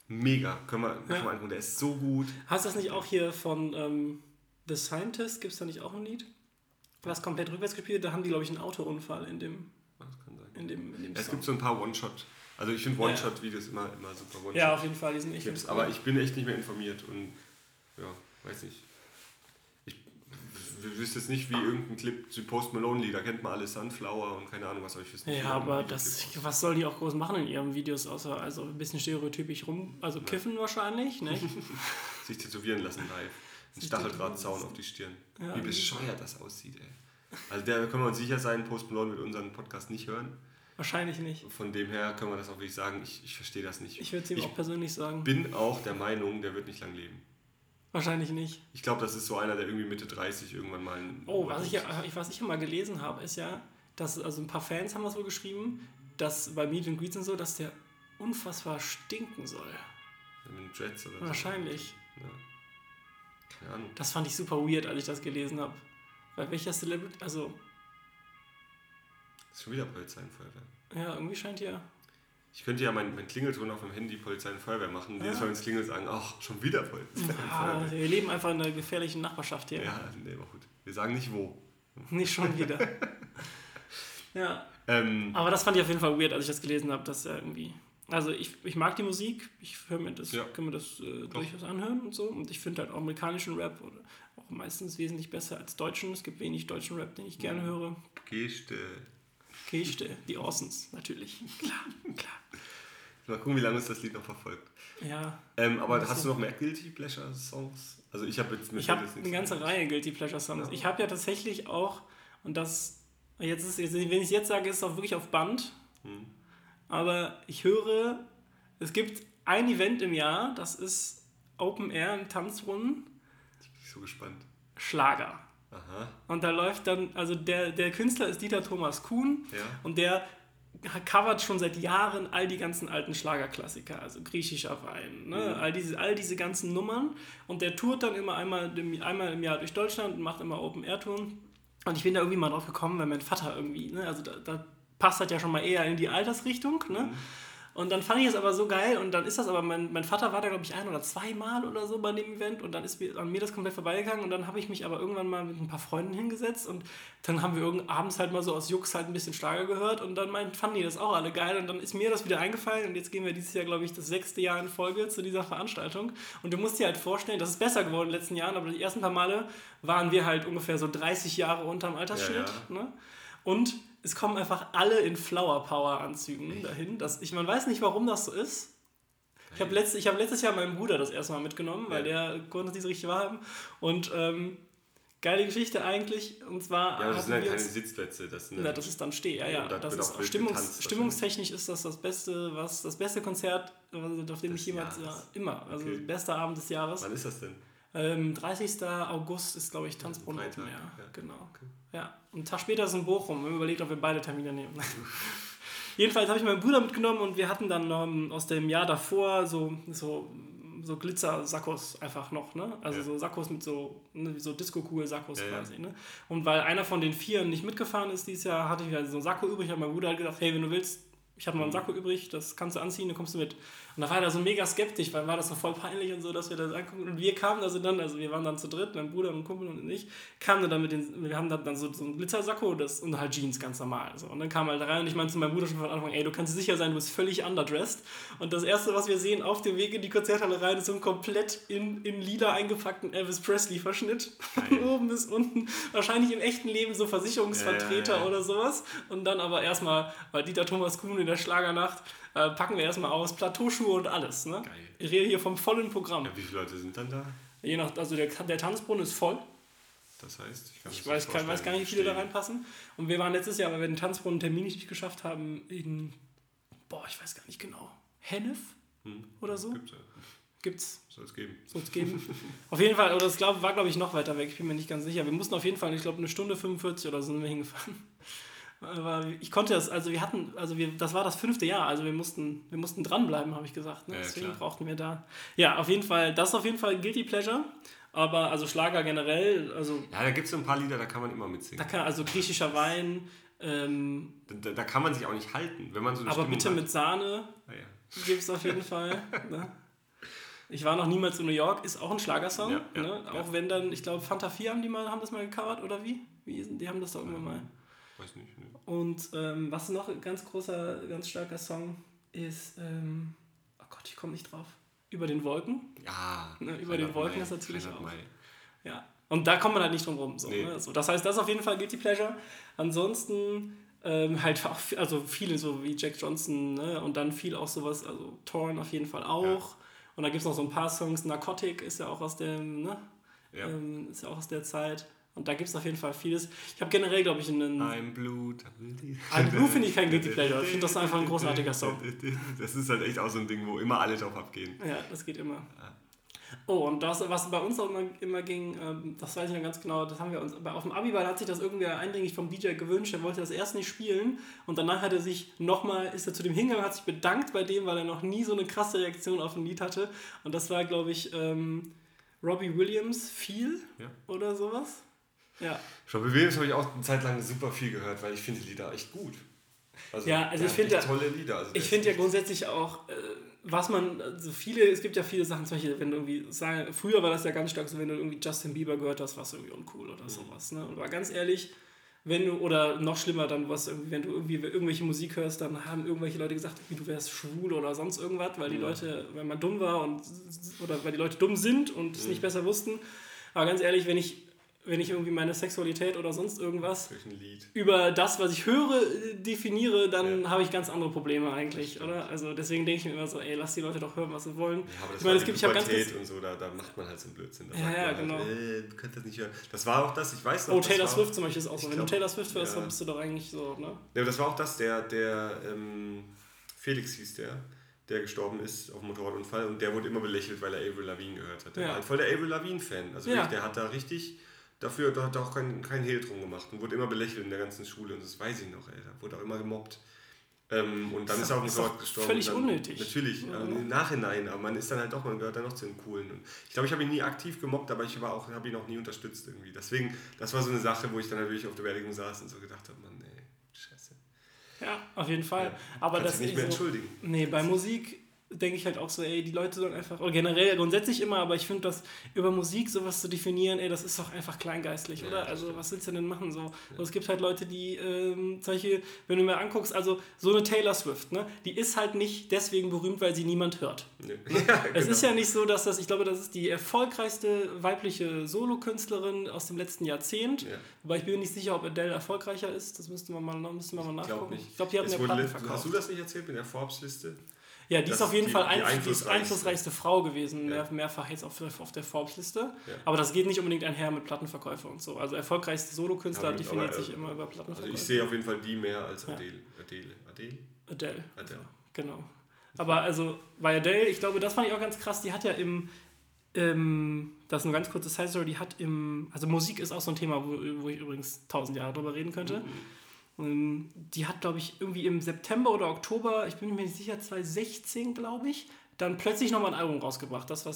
Mega. Können wir angucken. Der ist so gut. Hast du das nicht auch hier von The Scientist? Gibt es da nicht auch ein Lied? Was komplett rückwärts gespielt? Da haben die, glaube ich, einen Autounfall in dem. Das kann sein. In dem es gibt so ein paar One-Shot. Also ich finde One-Shot-Videos immer super. One-Shot. Ja, auf jeden Fall. Die sind echt Clips. Aber ich bin echt nicht mehr informiert. Und ja, weiß nicht. Du wüsstest nicht, wie irgendein Clip zu Post Malone-Lieder, kennt man alles, Sunflower und keine Ahnung, was euch wissen. Ja, aber was soll die auch groß machen in ihren Videos, außer also ein bisschen stereotypisch kiffen wahrscheinlich, ne? Sich tätowieren lassen live. Ein Stacheldrahtzaun auf die Stirn. Ja, wie bescheuert das aussieht, ey. Also da können wir uns sicher sein, Post Malone wird unseren Podcast nicht hören. Wahrscheinlich nicht. Von dem her können wir das auch wirklich sagen, ich verstehe das nicht. Ich würde es ihm auch persönlich sagen. Ich bin auch der Meinung, der wird nicht lang leben. Wahrscheinlich nicht. Ich glaube, das ist so einer, der irgendwie Mitte 30 irgendwann mal... Was ich mal gelesen habe, ist ja, dass, also ein paar Fans haben das wohl geschrieben, dass bei Meet and Greets und so, dass der unfassbar stinken soll. Ja, mit Dreads oder so. Wahrscheinlich. Ja. Keine Ahnung. Das fand ich super weird, als ich das gelesen habe. Bei welcher Celebrity... Also... Das ist schon wieder Polizei und Feuerwehr. Ja, irgendwie scheint ja... Ich könnte ja meinen Klingelton auf dem Handy Polizei und Feuerwehr machen. Jedes Mal, wenn es klingelt, sagen, ach, schon wieder Polizei und Feuerwehr. Wir leben einfach in einer gefährlichen Nachbarschaft hier. Ja, nee, aber gut. Wir sagen nicht wo. Nicht schon wieder. Ja. Aber das fand ich auf jeden Fall weird, als ich das gelesen habe, dass er irgendwie... Also ich mag die Musik, ich kann mir das durchaus anhören und so. Und ich finde halt auch amerikanischen Rap oder auch meistens wesentlich besser als deutschen. Es gibt wenig deutschen Rap, den ich gerne höre. Geste, die Orsons, natürlich. Klar. Mal gucken, wie lange uns das Lied noch verfolgt. Ja. Aber hast du noch mehr Guilty Pleasure Songs? Also ich habe jetzt eine ganze Reihe Guilty Pleasure Songs. Ja. Ich habe ja tatsächlich auch, und das, wenn ich es jetzt sage, ist es auch wirklich auf Band. Aber ich höre, es gibt ein Event im Jahr, das ist Open Air in Tanzrunden. Ich bin so gespannt. Schlager. Aha. Und da läuft dann, also der Künstler ist Dieter Thomas Kuhn, und der covert schon seit Jahren all die ganzen alten Schlagerklassiker, also griechischer Wein, ne? all diese ganzen Nummern, und der tourt dann immer einmal im Jahr durch Deutschland und macht immer Open-Air-Touren, und ich bin da irgendwie mal drauf gekommen, weil mein Vater irgendwie, ne? Also da passt das ja schon mal eher in die Altersrichtung, ne? Und dann fand ich es aber so geil, und dann ist das aber, mein Vater war da, glaube ich, ein- oder zweimal oder so bei dem Event, und dann ist an mir das komplett vorbeigegangen, und dann habe ich mich aber irgendwann mal mit ein paar Freunden hingesetzt, und dann haben wir abends halt mal so aus Jux halt ein bisschen Schlager gehört, und dann fanden die das auch alle geil, und dann ist mir das wieder eingefallen, und jetzt gehen wir dieses Jahr, glaube ich, das 6. Jahr in Folge zu dieser Veranstaltung, und du musst dir halt vorstellen, das ist besser geworden in den letzten Jahren, aber die ersten paar Male waren wir halt ungefähr so 30 Jahre unterm Altersschnitt, ne? Und es kommen einfach alle in Flower Power Anzügen dahin. Man weiß nicht, warum das so ist. Ich habe letztes Jahr meinen Bruder das erste Mal mitgenommen, weil der konnte es nicht so richtig wahrhaben. Und geile Geschichte eigentlich. Und zwar. Ja, aber das sind halt keine Sitzplätze. Das ist dann Steh. Ja. Das ist auch stimmungstechnisch ist das das beste Konzert, auf dem ich jemals immer. Also bester Abend des Jahres. Wann ist das denn? 30. August ist, glaube ich, Tanzbrunnen Open Air. Ja. Genau. Okay. Ja. Und einen Tag später ist in Bochum. Wir haben überlegt, ob wir beide Termine nehmen. Jedenfalls habe ich meinen Bruder mitgenommen, und wir hatten dann aus dem Jahr davor so Glitzer-Sakkos einfach noch, ne? Also so Sakkos mit so Disco-Kugel-Sakkos quasi, ne? Und weil einer von den vier nicht mitgefahren ist dieses Jahr, hatte ich dann so einen Sakko übrig. Und mein Bruder hat gesagt, hey, wenn du willst, ich habe noch einen Sakko übrig, das kannst du anziehen, dann kommst du mit. Und da war er so mega skeptisch, weil war das so voll peinlich und so, dass wir das angucken. Und wir kamen wir waren dann zu dritt, mein Bruder, mein Kumpel und ich, kamen dann wir haben dann so einen Glitzersacko und halt Jeans, ganz normal. So. Und dann kam er halt rein, und ich meinte zu meinem Bruder schon von Anfang, ey, du kannst sicher sein, du bist völlig underdressed. Und das Erste, was wir sehen auf dem Weg in die Konzerthalle rein, ist so ein komplett in lila eingepackten Elvis Presley-Verschnitt. Von oben bis unten. Wahrscheinlich im echten Leben so Versicherungsvertreter oder sowas. Und dann aber erstmal, weil Dieter Thomas Kuhn in der Schlagernacht, packen wir erstmal aus, Plateauschuhe und alles. Ne? Geil. Ich rede hier vom vollen Programm. Ja, wie viele Leute sind dann da? Je nach, also der Tanzbrunnen ist voll. Das heißt, ich weiß gar nicht, wie viele da reinpassen. Und wir waren letztes Jahr, weil wir den Tanzrunden-Termin nicht geschafft haben, in, ich weiß gar nicht genau, Hennef oder so. Gibt's. Soll es geben. Auf jeden Fall, oder das war, glaube ich, noch weiter weg. Ich bin mir nicht ganz sicher. Wir mussten auf jeden Fall, ich glaube, 1:45 oder so sind wir hingefahren. Aber ich konnte das, das war das 5. Jahr, also wir mussten dranbleiben, habe ich gesagt. Ne? Ja, deswegen brauchten wir da. Ja, auf jeden Fall Guilty Pleasure. Aber, also Schlager generell, ja, da gibt es so ein paar Lieder, da kann man immer mitsingen. Griechischer Wein. Da kann man sich auch nicht halten, wenn man so eine Aber Stimmung bitte hat. Mit Sahne gibt es auf jeden Fall. Ne? Ich war noch niemals in New York, ist auch ein Schlagersong. Ja, ne? Auch wenn dann, ich glaube, Fanta 4 haben das mal gecovert, oder wie? Die haben das doch irgendwann mal. Weiß nicht. Ne? Und was noch ein ganz starker Song ist, ich komme nicht drauf. Über den Wolken. Ja. Ne, über den Wolken ist natürlich auch. Ja. Und da kommt man halt nicht drum rum. So, nee. Ne? So, das heißt, das auf jeden Fall Guilty Pleasure. Ansonsten halt auch viele, so wie Jack Johnson, ne? Und dann viel auch sowas, also Torn auf jeden Fall auch. Ja. Und da gibt es noch so ein paar Songs. Narcotic ist ja auch aus ist ja auch aus der Zeit. Und da gibt es auf jeden Fall vieles. Ich habe generell, glaube ich, einen... I'm Blue. I'm Blue finde ich kein Guilty Pleasure. Ich finde das einfach ein großartiger Song. Das ist halt echt auch so ein Ding, wo immer alle drauf abgehen. Ja, das geht immer. Oh, und das, was bei uns auch immer ging, das weiß ich noch ganz genau, das haben wir uns... Auf dem Abiball hat sich das irgendwer eindringlich vom DJ gewünscht. Er wollte das erst nicht spielen. Und danach hat er sich nochmal... Ist er zu dem hingegangen, hat sich bedankt bei dem, weil er noch nie so eine krasse Reaktion auf ein Lied hatte. Und das war, glaube ich, Robbie Williams, Feel oder sowas. Ja. Robbie Williams habe ich auch eine Zeit lang super viel gehört, weil ich finde die Lieder echt gut. Tolle Lieder. Also ich finde ja grundsätzlich auch, es gibt ja viele Sachen, zum Beispiel, wenn du früher war das ja ganz stark so, wenn du irgendwie Justin Bieber gehört hast, war es irgendwie uncool oder sowas. Ne? Und war ganz ehrlich, oder noch schlimmer, dann wenn du irgendwie irgendwelche Musik hörst, dann haben irgendwelche Leute gesagt, du wärst schwul oder sonst irgendwas, weil die Leute, weil man dumm war oder weil die Leute dumm sind und es nicht besser wussten. Aber ganz ehrlich, wenn ich irgendwie meine Sexualität oder sonst irgendwas über das, was ich höre, definiere, dann habe ich ganz andere Probleme eigentlich, oder? Also deswegen denke ich mir immer so, lass die Leute doch hören, was sie wollen. Ja, aber da macht man halt so einen Blödsinn. Du kannst das nicht hören. Das war auch das, ich weiß noch. Taylor Swift zum Beispiel ist auch so. Wenn du Taylor Swift hörst, dann bist du doch eigentlich so, ne? Ja, das war auch das, der Felix hieß der gestorben ist auf dem Motorradunfall und der wurde immer belächelt, weil er Avril Lavigne gehört hat. Der war halt voll der Avril Lavigne-Fan. Also wirklich, der hat da richtig... Dafür hat er auch kein Hehl drum gemacht und wurde immer belächelt in der ganzen Schule. Und das weiß ich noch, da wurde auch immer gemobbt. Und dann ist er auch nicht dort gestorben. Völlig unnötig. Natürlich, im Nachhinein. Aber man ist dann halt auch, man gehört dann noch zu den Coolen. Und ich glaube, ich habe ihn nie aktiv gemobbt, aber ich habe ihn auch nie unterstützt irgendwie. Deswegen, das war so eine Sache, wo ich dann natürlich auf der Beerdigung saß und so gedacht habe, Mann, ey, scheiße. Ja, auf jeden Fall. Ja, aber das nicht mehr entschuldigen. Nee, bei Musik denke ich halt auch so, die Leute sollen einfach, oder generell grundsätzlich immer, aber ich finde, dass über Musik sowas zu definieren, das ist doch einfach kleingeistlich, oder? Ja, also was willst du denn machen? So? Ja. Es gibt halt Leute, die, solche, wenn du mir anguckst, also so eine Taylor Swift, ne, die ist halt nicht deswegen berühmt, weil sie niemand hört. Ja. Ja, es ist ja nicht so, dass ich glaube, das ist die erfolgreichste weibliche Solokünstlerin aus dem letzten Jahrzehnt, wobei ich bin mir nicht sicher, ob Adele erfolgreicher ist, das müssten wir mal nachgucken. Ich glaube, die hat eine Platte verkauft. Hast du das nicht erzählt mit der Forbes-Liste? Ja, die ist auf jeden Fall die einflussreichste Frau gewesen, mehrfach jetzt auf der Forbes-Liste. Ja. Aber das geht nicht unbedingt einher mit Plattenverkäufen und so. Also erfolgreichste Solokünstler definiert sich immer über Plattenverkäufe. Also ich sehe auf jeden Fall die mehr als Adele. Ja. Adele. Genau. Aber also bei Adele, ich glaube, das fand ich auch ganz krass, die hat ja das ist eine ganz kurze Side-Story, die hat also Musik ist auch so ein Thema, wo ich übrigens 1000 Jahre drüber reden könnte. Mhm. Und die hat, glaube ich, irgendwie im September oder Oktober, ich bin mir nicht sicher, 2016, glaube ich, dann plötzlich nochmal ein Album rausgebracht. Das war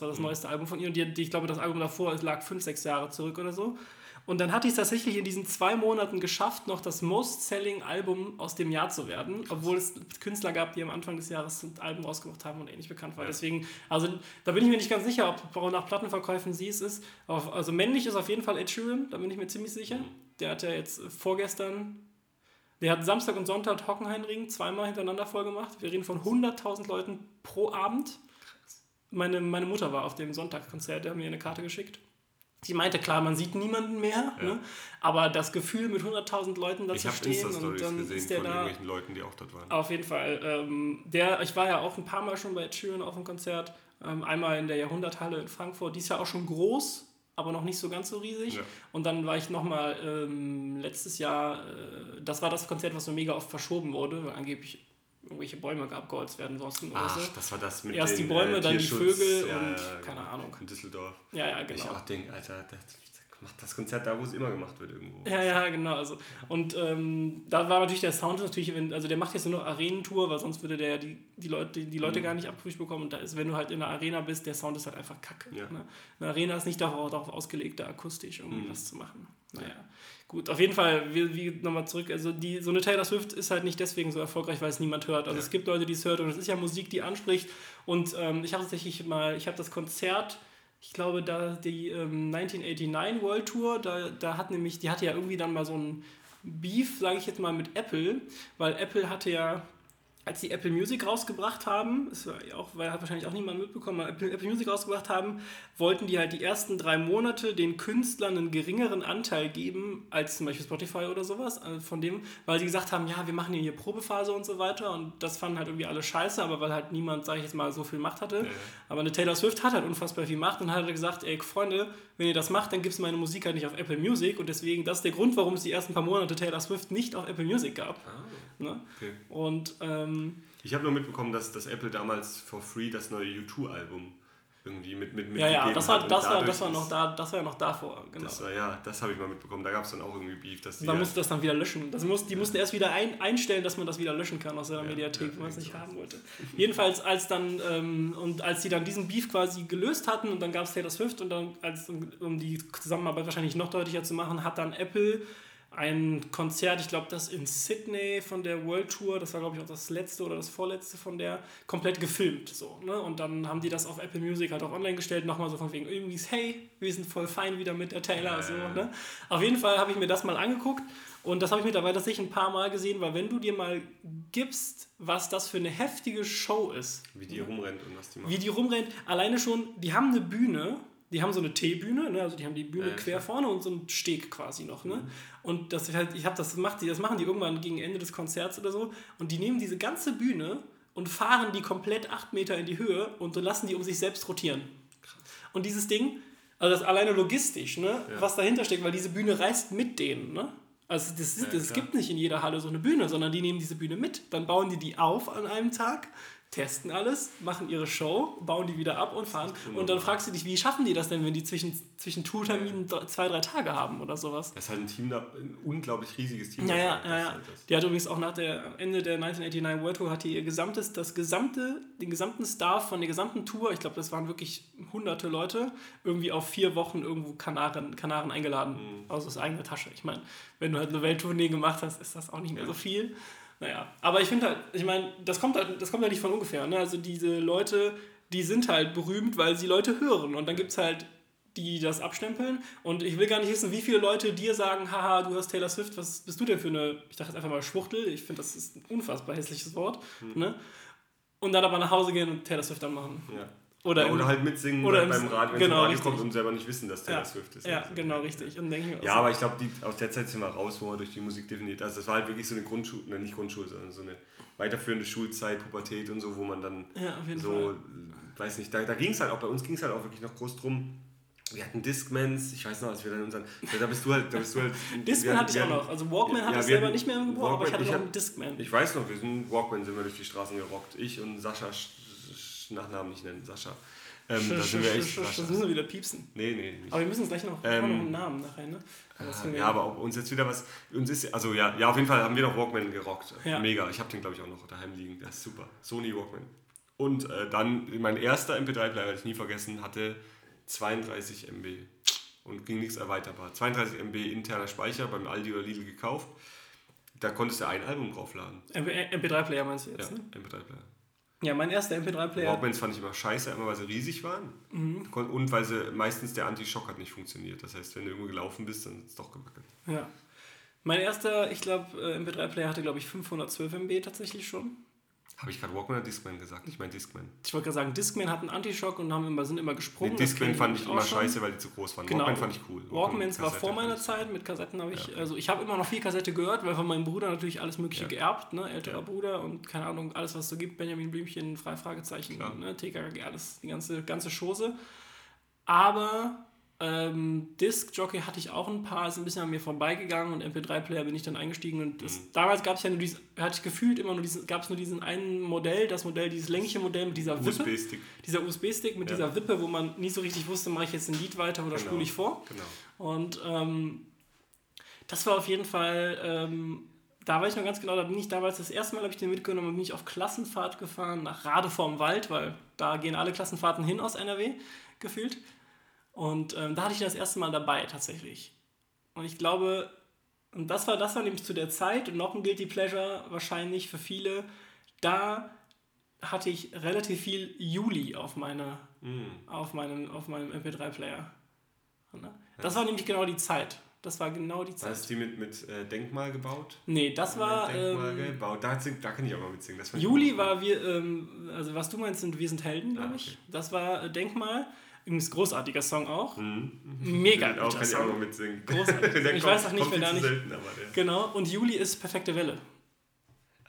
das neueste Album von ihr. Und ich glaube, das Album davor lag 5-6 Jahre zurück oder so. Und dann hatte ich es tatsächlich in diesen 2 Monaten geschafft, noch das Most-Selling-Album aus dem Jahr zu werden, obwohl es Künstler gab, die am Anfang des Jahres ein Album rausgebracht haben und ähnlich bekannt war. Ja. Deswegen, da bin ich mir nicht ganz sicher, ob nach Plattenverkäufen sie es ist. Also männlich ist auf jeden Fall Ed Sheeran, da bin ich mir ziemlich sicher. Der hat ja jetzt Samstag und Sonntag Hockenheimring 2-mal hintereinander voll gemacht. Wir reden von 100.000 Leuten pro Abend. Meine Mutter war auf dem Sonntagkonzert, der hat mir eine Karte geschickt. Sie meinte, klar, man sieht niemanden mehr, ne? Aber das Gefühl, mit 100.000 Leuten da zu stehen und dann ist der da. Ich habe Insta-Stories gesehen von irgendwelchen Leuten, die auch dort waren. Auf jeden Fall. Ich war ja auch ein paar Mal schon bei Ed Sheeran auf dem Konzert. Einmal in der Jahrhunderthalle in Frankfurt. Die ist ja auch schon groß. aber noch nicht so ganz so riesig. Ja. Und dann war ich nochmal letztes Jahr, das war das Konzert, was so mega oft verschoben wurde, weil angeblich irgendwelche Bäume abgeholzt werden mussten. Ach, so. Das war das mit erst den, die Bäume, dann die Vögel und keine Ahnung. In Düsseldorf. Ja, genau. Ich auch denke, Alter, macht das Konzert da, wo es immer gemacht wird irgendwo. Ja, genau. Also. Und da war natürlich der Sound, natürlich, also der macht jetzt nur noch Arenentour, weil sonst würde der ja die Leute gar nicht abgefrühstückt bekommen. Und da ist, wenn du halt in der Arena bist, der Sound ist halt einfach kacke. Ja. Ne? Eine Arena ist nicht darauf ausgelegt, da akustisch irgendwie was zu machen. Naja, gut, auf jeden Fall, wie nochmal zurück, also so eine Taylor Swift ist halt nicht deswegen so erfolgreich, weil es niemand hört. Also es gibt Leute, die es hört und es ist ja Musik, die anspricht. Und ich habe das Konzert... Ich glaube, da die 1989 World Tour, die hatte ja irgendwie dann mal so ein Beef, sage ich jetzt mal, mit Apple, weil Apple hatte ja, als die Apple Music rausgebracht haben, das war auch, weil hat wahrscheinlich auch niemand mitbekommen, aber Apple Music rausgebracht haben, wollten die halt die ersten 3 Monate den Künstlern einen geringeren Anteil geben als zum Beispiel Spotify oder sowas, also von dem, weil sie gesagt haben, ja, wir machen hier Probephase und so weiter, und das fanden halt irgendwie alle scheiße, aber weil halt niemand, sage ich jetzt mal, so viel Macht hatte. Ja. Aber eine Taylor Swift hat halt unfassbar viel Macht und hat halt gesagt, ey Freunde, wenn ihr das macht, dann gibt's meine Musik halt nicht auf Apple Music, und deswegen, das ist der Grund, warum es die ersten paar Monate Taylor Swift nicht auf Apple Music gab. Ah, ne? Okay. Und ich habe nur mitbekommen, dass das Apple damals for free das neue U2-Album irgendwie mit ja, das war ja noch davor, genau. Das habe ich mal mitbekommen, da gab es dann auch irgendwie Beef, dass die... Da musste das dann wieder löschen. Die mussten erst wieder einstellen, dass man das wieder löschen kann aus der Mediathek, wenn man es nicht haben wollte. Jedenfalls, als die dann diesen Beef quasi gelöst hatten und dann gab es Taylor Swift, und dann, um die Zusammenarbeit wahrscheinlich noch deutlicher zu machen, hat dann Apple... ein Konzert, ich glaube, das in Sydney von der World Tour, das war, glaube ich, auch das letzte oder das vorletzte von der, komplett gefilmt. So, ne? Und dann haben die das auf Apple Music halt auch online gestellt, nochmal so von wegen, irgendwie, hey, wir sind voll fein wieder mit der Taylor. So, ne? Auf jeden Fall habe ich mir das mal angeguckt, und das habe ich mittlerweile tatsächlich ein paar Mal gesehen, weil wenn du dir mal gibst, was das für eine heftige Show ist. Wie die rumrennt und was die macht. Wie die rumrennt, alleine schon, die haben eine Bühne. Die haben so eine T-Bühne, ne? Also die haben die Bühne quer vorne und so einen Steg quasi noch. Ne? Und das halt, das machen die irgendwann gegen Ende des Konzerts oder so. Und die nehmen diese ganze Bühne und fahren die komplett 8 Meter in die Höhe und lassen die um sich selbst rotieren. Und dieses Ding, also das alleine logistisch, ne? Ja. Was dahinter steckt, weil diese Bühne reist mit denen, ne? Also das gibt nicht in jeder Halle so eine Bühne, sondern die nehmen diese Bühne mit. Dann bauen die auf an einem Tag, testen alles, machen ihre Show, bauen die wieder ab und fahren. Und dann fragst du dich, wie schaffen die das denn, wenn die zwischen Tourterminen 2-3 Tage haben oder sowas? Das ist halt ein Team, ein unglaublich riesiges Team. Ja. Die hat übrigens auch am Ende der 1989 World Tour, hat die den gesamten Staff von der gesamten Tour, ich glaube, das waren wirklich hunderte Leute, irgendwie auf 4 Wochen irgendwo Kanaren eingeladen. Aus eigener Tasche. Ich meine, wenn du halt eine Welttournee gemacht hast, ist das auch nicht mehr so viel. Naja, aber ich finde halt, ich meine, das kommt halt nicht von ungefähr, ne? Also diese Leute, die sind halt berühmt, weil sie Leute hören, und dann gibt's halt die das abstempeln, und ich will gar nicht wissen, wie viele Leute dir sagen, haha, du hörst Taylor Swift, was bist du denn für eine, ich dachte jetzt einfach mal Schwuchtel, ich finde, das ist ein unfassbar hässliches Wort, ne? Und dann aber nach Hause gehen und Taylor Swift anmachen. Ja. Oder halt mitsingen oder beim Radio, wenn es Radio kommt und selber nicht wissen, dass Taylor Swift ist. Ja, also, genau, richtig. Und denke ich aber ich glaube, aus der Zeit sind wir raus, wo man durch die Musik definiert. Also das war halt wirklich so eine nicht Grundschule, sondern so eine weiterführende Schulzeit, Pubertät und so, wo man dann so, weiß nicht, da ging es halt auch, bei uns ging es halt auch wirklich noch groß drum. Wir hatten Discmans, ich weiß noch, als wir dann da bist du halt Discman hatte ich auch noch, also Walkman hatte ich selber nicht mehr im Gebrauch, aber ich hatte noch einen Discman. Ich weiß noch, Walkman sind wir durch die Straßen gerockt, ich und Sascha, Nachnamen nicht nennen, Sascha. Das müssen wir wieder piepsen. Nee. Nicht. Aber wir müssen es gleich noch einen Namen nachher, ne? Aber auch uns jetzt wieder was. Uns ist, also auf jeden Fall haben wir noch Walkman gerockt. Ja. Mega. Ich habe den, glaube ich, auch noch daheim liegen. Das ist super. Sony Walkman. Und dann mein erster MP3-Player, werde ich nie vergessen, hatte 32 MB und ging nichts erweiterbar. 32 MB interner Speicher, beim Aldi oder Lidl gekauft. Da konntest du ein Album draufladen. MP3-Player meinst du jetzt? Ja, ne? MP3-Player. Ja, mein erster MP3-Player. Walkmans fand ich immer scheiße, einmal weil sie riesig waren und weil sie meistens der Anti-Shock hat nicht funktioniert. Das heißt, wenn du irgendwo gelaufen bist, dann ist es doch gewackelt. Ja. Mein erster, ich glaube, MP3-Player hatte, glaube ich, 512 MB tatsächlich schon. Habe ich gerade Walkman oder Discman gesagt? Ich meine Discman. Ich wollte gerade sagen, Discman hat einen Anti-Shock und sind immer gesprungen. Nee, Discman fand ich immer scheiße, weil die zu groß waren. Genau. Walkman fand ich cool. Walkmans war vor meiner Zeit, mit Kassetten habe ich... Ja. Also ich habe immer noch viel Kassette gehört, weil von meinem Bruder natürlich alles mögliche geerbt, ne? Älterer Bruder und keine Ahnung, alles was es so gibt, Benjamin Blümchen, Fragezeichen, ne? TKKG, alles, die ganze Chose. Aber Disc-Jockey hatte ich auch ein paar, ist ein bisschen an mir vorbeigegangen, und MP3-Player bin ich dann eingestiegen, und damals gab es ja nur dieses, hatte ich gefühlt immer nur dieses, gab es nur diesen einen Modell, dieses längliche Modell mit dieser Wippe. USB-Stick. Dieser USB-Stick mit dieser Wippe, wo man nie so richtig wusste, mache ich jetzt ein Lied weiter oder spule ich vor. Genau. Und das war auf jeden Fall, da weiß ich noch ganz genau, da bin ich damals, das erste Mal habe ich den mitgenommen, bin ich auf Klassenfahrt gefahren nach Rade vorm Wald, weil da gehen alle Klassenfahrten hin aus NRW, gefühlt. Und da hatte ich das erste Mal dabei, tatsächlich. Und ich glaube, und das war nämlich zu der Zeit, und noch ein Guilty Pleasure wahrscheinlich für viele, da hatte ich relativ viel Juli auf meinem MP3-Player. Das war nämlich genau die Zeit. Das war genau die Zeit. Hast du die mit Denkmal gebaut? Nee, das war... Denkmal gebaut. Da kann ich auch mal mitsingen. Das Juli war wir, also was du meinst, sind Wir sind Helden, glaube ich. Okay. Das war Denkmal. Übrigens großartiger Song auch. Mega guter Song. Kann ich auch noch mitsingen. Großartig. Ich weiß auch nicht, wer da nicht... Selten, aber, ja. Genau, und Juli ist Perfekte Welle.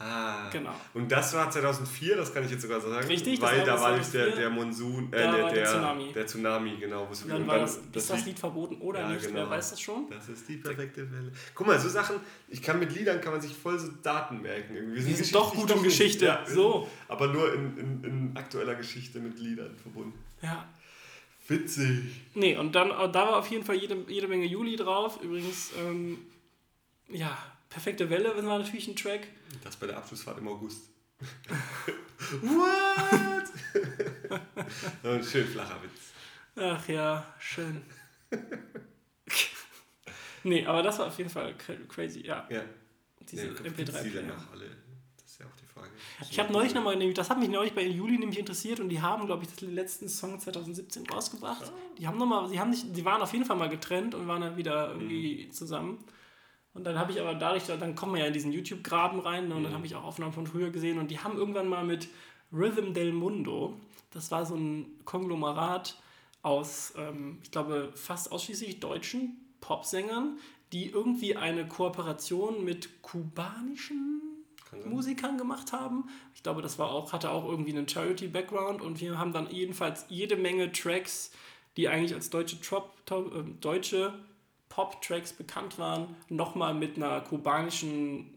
Ah, genau. Und das war 2004, das kann ich jetzt sogar so sagen. Richtig, weil da war nämlich der Monsun, der Tsunami. Der Tsunami, genau. Dann war ist das Lied verboten oder ja, nicht, genau. Wer weiß das schon? Das ist die perfekte Welle. Guck mal, so Sachen, mit Liedern kann man sich voll so Daten merken. Irgendwie. Wir sind doch gut um Geschichte. Ja, so. Aber nur in aktueller Geschichte mit Liedern verbunden. Ja. Witzig. Nee, und dann, da war auf jeden Fall jede Menge Juli drauf. Übrigens, Perfekte Welle war natürlich ein Track. Das bei der Abschlussfahrt im August. What? Ein schön flacher Witz. Ach ja, schön. Nee, aber das war auf jeden Fall crazy, ja. Diese MP3-Player. Das ist ja auch die Frage. Ich habe neulich nochmal, das hat mich neulich bei Juli nämlich interessiert, und die haben, glaube ich, den letzten Song 2017 rausgebracht. Ja. Die waren auf jeden Fall mal getrennt und waren dann wieder irgendwie zusammen. Und dann habe ich aber dann kommen wir ja in diesen YouTube-Graben rein, ne? Und dann habe ich auch Aufnahmen von früher gesehen, und die haben irgendwann mal mit Rhythm del Mundo, das war so ein Konglomerat aus, ich glaube, fast ausschließlich deutschen Popsängern, die irgendwie eine Kooperation mit kubanischen Musikern gemacht haben. Ich glaube, das hatte auch irgendwie einen Charity-Background, und wir haben dann jedenfalls jede Menge Tracks, die eigentlich als deutsche Pop-Tracks bekannt waren, nochmal mit einem kubanischen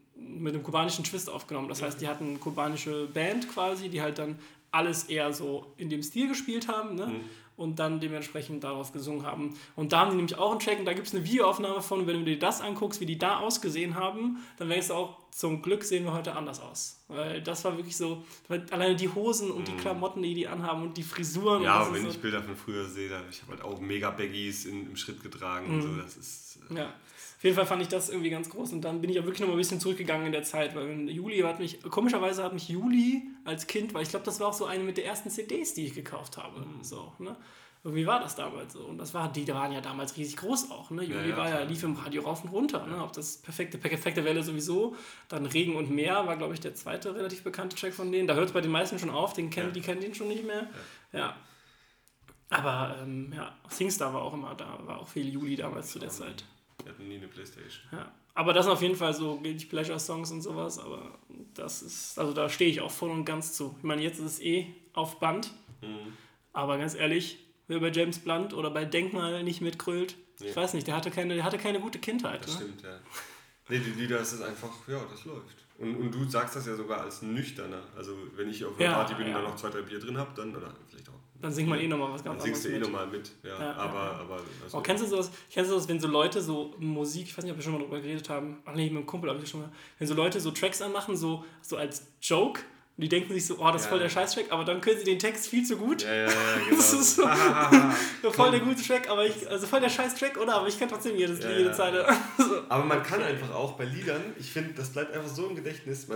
Twist aufgenommen. Das heißt, die hatten eine kubanische Band quasi, die halt dann alles eher so in dem Stil gespielt haben, ne? Und dann dementsprechend darauf gesungen haben. Und da haben die nämlich auch einen Track, und da gibt es eine Videoaufnahme von, wenn du dir das anguckst, wie die da ausgesehen haben, dann denkst du auch, zum Glück sehen wir heute anders aus. Weil das war wirklich so, alleine die Hosen und die Klamotten, die anhaben, und die Frisuren. Ja, und wenn ich Bilder von früher sehe, ich habe halt auch mega Baggies im Schritt getragen und so, das ist... Auf jeden Fall fand ich das irgendwie ganz groß, und dann bin ich auch wirklich nochmal ein bisschen zurückgegangen in der Zeit, weil komischerweise hat mich Juli als Kind, weil ich glaube, das war auch so eine mit der ersten CDs, die ich gekauft habe. So, ne? Irgendwie war das damals so, und die waren ja damals riesig groß auch, ne? Juli lief im Radio rauf und runter, ne? Ob das perfekte Welle sowieso, dann Regen und Meer war, glaube ich, der zweite relativ bekannte Track von denen, da hört es bei den meisten schon auf, die kennen den schon nicht mehr, aber Singstar war auch immer da, war auch viel Juli damals zu der Zeit. Wir hatten nie eine Playstation. Ja, aber das sind auf jeden Fall so Guilty Pleasure Songs und sowas, aber das ist, also da stehe ich auch voll und ganz zu. Ich meine, jetzt ist es auf Band, aber ganz ehrlich, wer bei James Blunt oder bei Denkmal nicht mitgrölt, ich weiß nicht, der hatte keine gute Kindheit. Das stimmt, ja. Nee, die Lieder, das ist einfach, das läuft. Und du sagst das ja sogar als Nüchterner. Also wenn ich auf einer Party bin und dann noch 2-3 Bier drin habe, dann, oder vielleicht auch. Dann singt man nochmal was ganz anderes. Dann singst du nochmal mit, Also kennst du das, wenn so Leute so Musik, ich weiß nicht, ob wir schon mal drüber geredet haben, mit einem Kumpel habe ich schon mal, wenn so Leute so Tracks anmachen, so als Joke, und die denken sich so, oh, das ist voll der Scheiß-Track, aber dann können sie den Text viel zu gut. Genau. Das ist so voll der gute Track, also voll der Scheiß-Track, oder? Aber ich kann trotzdem jede Zeile. Aber man kann einfach auch bei Liedern, ich finde, das bleibt einfach so im Gedächtnis,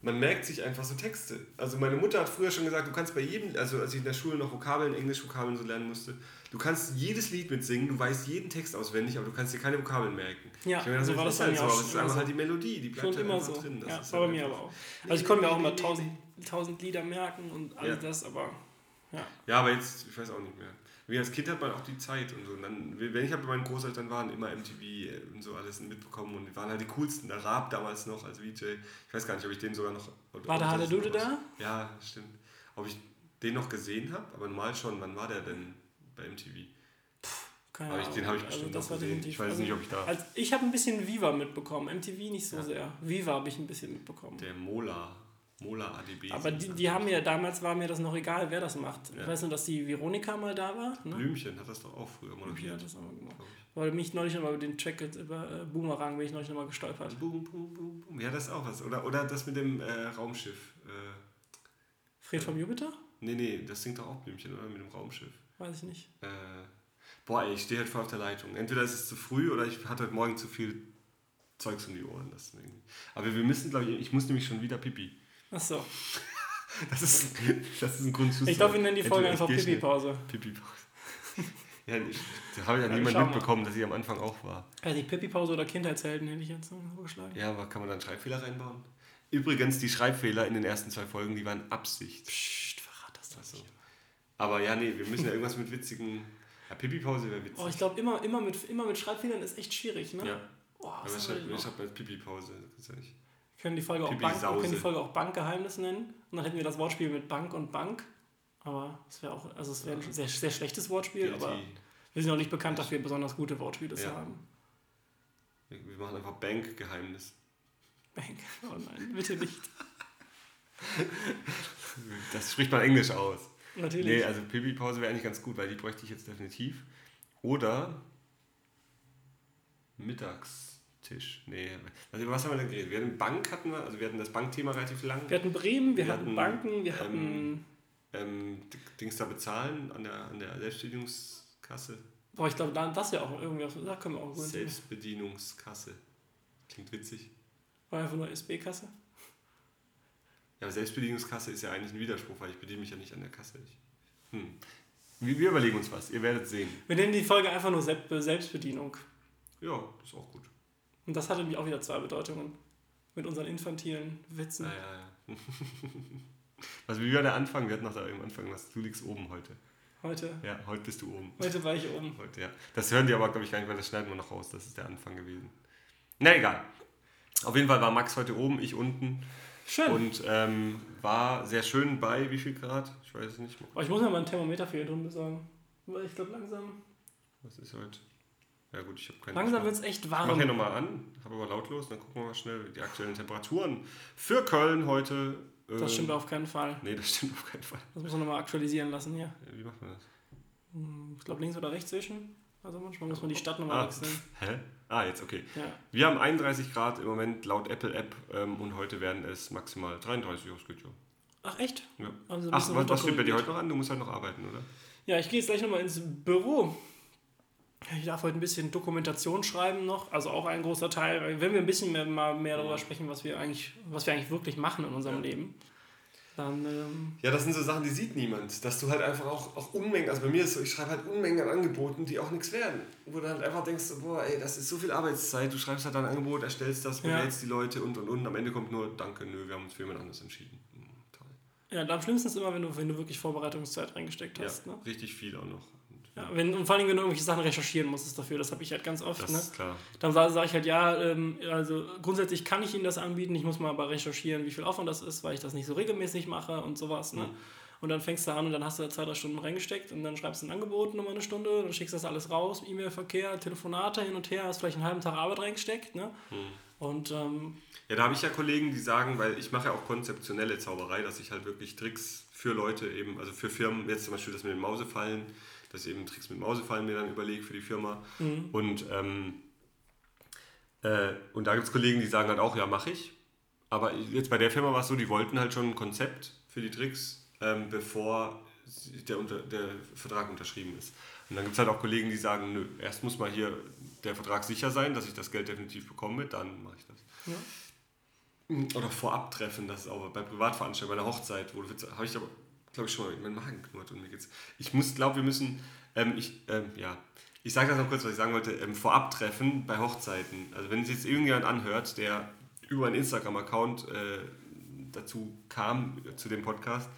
man merkt sich einfach so Texte. Also meine Mutter hat früher schon gesagt, du kannst bei jedem, also als ich in der Schule noch Englisch-Vokabeln so lernen musste, du kannst jedes Lied mitsingen, du weißt jeden Text auswendig, aber du kannst dir keine Vokabeln merken. Ja, ich meine, das so war das dann ja auch. Das ist einfach halt die Melodie, die bleibt halt immer so drin. Das ist war bei mir aber auch. Also ich konnte mir auch immer 1000 Lieder merken und all das, aber... Ja, aber jetzt, ich weiß auch nicht mehr. Wie als Kind hat man auch die Zeit und so. Und dann, wenn ich bei meinen Großeltern waren, immer MTV und so alles mitbekommen, und die waren halt die coolsten. Der Raab damals noch als VJ. Ich weiß gar nicht, ob ich den sogar noch... War der Hallelude da? Ja, stimmt. Ob ich den noch gesehen habe, aber normal schon. Wann war der denn bei MTV? Keine Ahnung. Den habe ich bestimmt also noch gesehen. Ich weiß nicht, ob ich da... Also ich habe ein bisschen Viva mitbekommen. MTV nicht so sehr. Viva habe ich ein bisschen mitbekommen. Der Mola ADB. Aber die haben ja, damals war mir das noch egal, wer das macht. Ja. Ich weiß nur, dass die Veronika mal da war. Ne? Blümchen hat das doch auch früher moderiert. Hat das auch gemacht. Weil mich neulich nochmal über den Track, über Boomerang, bin ich neulich nochmal gestolpert. Boom, boom, boom, boom. Ja, das ist auch was. Oder das mit dem Raumschiff. Fred vom Jupiter? Nee, das singt doch auch Blümchen, oder? Mit dem Raumschiff. Weiß ich nicht. Ich stehe halt voll auf der Leitung. Entweder ist es zu früh oder ich hatte heute Morgen zu viel Zeugs um die Ohren. Das irgendwie. Aber wir müssen, glaube ich, muss nämlich schon wieder Pipi. Ach so. Das ist ein Grund zu sagen. Ich glaube, wir nennen die Folge einfach Pipi-Pause. Pipi-Pause. Ja, da habe ich ja niemand mitbekommen, dass ich am Anfang auch war. Also die Pipi-Pause oder Kindheitshelden hätte ich jetzt noch vorgeschlagen. Ja, aber kann man da einen Schreibfehler reinbauen? Übrigens, die Schreibfehler in den ersten 2 Folgen, die waren Absicht. Psst, verrat das doch so. Aber ja, nee, wir müssen ja irgendwas mit witzigen... Ja, Pipi-Pause wäre witzig. Oh, ich glaube, immer mit Schreibfehlern ist echt schwierig, ne? Ja. Oh, aber ich habe mal Pipi-Pause, das ist ja nicht... Wir können die Folge auch Bankgeheimnis nennen. Und dann hätten wir das Wortspiel mit Bank und Bank. Aber es wäre auch, also es wäre ein sehr, sehr schlechtes Wortspiel, aber wir sind auch nicht bekannt dafür, besonders gute Wortspiele zu haben. Wir machen einfach Bankgeheimnis. Bank, oh nein, bitte nicht. Das spricht man Englisch aus. Natürlich. Nee, also Pipi-Pause wäre eigentlich ganz gut, weil die bräuchte ich jetzt definitiv. Oder mittags. Tisch. Nee, also über was haben wir denn geredet? Wir hatten das Bankthema relativ lang. Wir hatten Bremen, wir hatten Banken, wir hatten... Dings da bezahlen an der Selbstbedienungskasse. Boah, ich glaube, das ist ja auch irgendwie, da können wir auch... Selbstbedienungskasse. Klingt witzig. War einfach nur SB-Kasse? Ja, aber Selbstbedienungskasse ist ja eigentlich ein Widerspruch, weil ich bediene mich ja nicht an der Kasse. Wir überlegen uns was, ihr werdet sehen. Wir nennen die Folge einfach nur Selbstbedienung. Ja, das ist auch gut. Und das hatte nämlich auch wieder 2 Bedeutungen. Mit unseren infantilen Witzen. Ja. Also wie war der Anfang? Wir hatten noch da am Anfang was. Du liegst oben heute. Heute? Ja, heute bist du oben. Heute war ich oben. Heute, ja. Das hören die aber, glaube ich, gar nicht, weil das schneiden wir noch raus. Das ist der Anfang gewesen. Na egal. Auf jeden Fall war Max heute oben, ich unten. Schön. Und war sehr schön bei wie viel Grad? Ich weiß es nicht. Oh, ich muss mir mal ein Thermometer für hier drin besorgen. Weil ich glaube langsam... Was ist heute? Ja gut, ich habe keine Langsam wird es echt warm. Ich mache hier nochmal an, habe aber lautlos, dann gucken wir mal schnell die aktuellen Temperaturen für Köln heute. Das stimmt auf keinen Fall. Nee, das stimmt auf keinen Fall. Das müssen wir nochmal aktualisieren lassen hier. Ja, wie macht man das? Ich glaube links oder rechts zwischen. Also manchmal muss man die Stadt nochmal wechseln. Hä? Jetzt okay. Ja. Wir haben 31 Grad im Moment laut Apple-App und heute werden es maximal 33, das geht ja. Ach echt? Ja. Also was steht bei dir heute noch an? Du musst halt noch arbeiten, oder? Ja, ich gehe jetzt gleich nochmal ins Büro. Ich darf heute ein bisschen Dokumentation schreiben noch, also auch ein großer Teil. Wenn wir ein bisschen mehr darüber sprechen, was wir eigentlich wirklich machen in unserem Leben, dann... Ja, das sind so Sachen, die sieht niemand. Dass du halt einfach auch Unmengen, also bei mir ist es so, ich schreibe halt Unmengen an Angeboten, die auch nichts werden. Wo du halt einfach denkst, boah ey, das ist so viel Arbeitszeit, du schreibst halt ein Angebot, erstellst das, berätst die Leute und. Am Ende kommt nur, danke, nö, wir haben uns für jemand anderes entschieden. Toll. Ja, am schlimmsten ist immer, wenn du wirklich Vorbereitungszeit reingesteckt hast. Ja, ne? Richtig viel auch noch. Ja, und vor allem, wenn du irgendwelche Sachen recherchieren musstest dafür, das habe ich halt ganz oft. Das ist klar. Dann sage ich halt, also grundsätzlich kann ich Ihnen das anbieten, ich muss mal aber recherchieren, wie viel Aufwand das ist, weil ich das nicht so regelmäßig mache und sowas. Ne? Und dann fängst du an und dann hast du da 2-3 Stunden reingesteckt und dann schreibst du ein Angebot nochmal eine Stunde, dann schickst du das alles raus, E-Mail-Verkehr, Telefonate hin und her, hast vielleicht einen halben Tag Arbeit reingesteckt. Ne? Und, da habe ich ja Kollegen, die sagen, weil ich mache ja auch konzeptionelle Zauberei, dass ich halt wirklich Tricks für Leute eben, also für Firmen, jetzt zum Beispiel das mit dem Mausefallen, dass ich eben Tricks mit Mausefallen mir dann überlege für die Firma. Und da gibt es Kollegen, die sagen halt auch, ja, mache ich. Aber jetzt bei der Firma war es so, die wollten halt schon ein Konzept für die Tricks, bevor der Vertrag unterschrieben ist. Und dann gibt es halt auch Kollegen, die sagen, nö, erst muss mal hier der Vertrag sicher sein, dass ich das Geld definitiv bekomme, dann mache ich das. Ja. Oder vorab treffen, das ist auch bei Privatveranstaltungen, bei einer Hochzeit, wo du habe ich aber... glaube ich schon mal, mein Magen knurrt und mir geht's. Ich sage das noch kurz, was ich sagen wollte, vorab treffen bei Hochzeiten. Also wenn es jetzt irgendjemand anhört, der über einen Instagram-Account dazu kam, zu dem Podcast,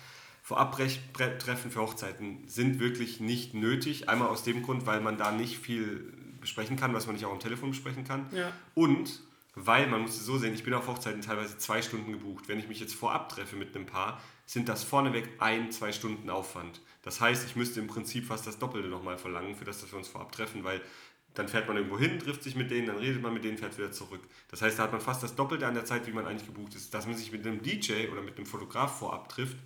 Vorab-Treffen für Hochzeiten sind wirklich nicht nötig. Einmal aus dem Grund, weil man da nicht viel besprechen kann, was man nicht auch am Telefon besprechen kann. Ja. Und Weil, man muss es so sehen, ich bin auf Hochzeiten teilweise 2 Stunden gebucht. Wenn ich mich jetzt vorab treffe mit einem Paar, sind das vorneweg 1-2 Stunden Aufwand. Das heißt, ich müsste im Prinzip fast das Doppelte nochmal verlangen, für das, dass wir uns vorab treffen, weil dann fährt man irgendwo hin, trifft sich mit denen, dann redet man mit denen, fährt wieder zurück. Das heißt, da hat man fast das Doppelte an der Zeit, wie man eigentlich gebucht ist. Dass man sich mit einem DJ oder mit einem Fotograf vorab trifft,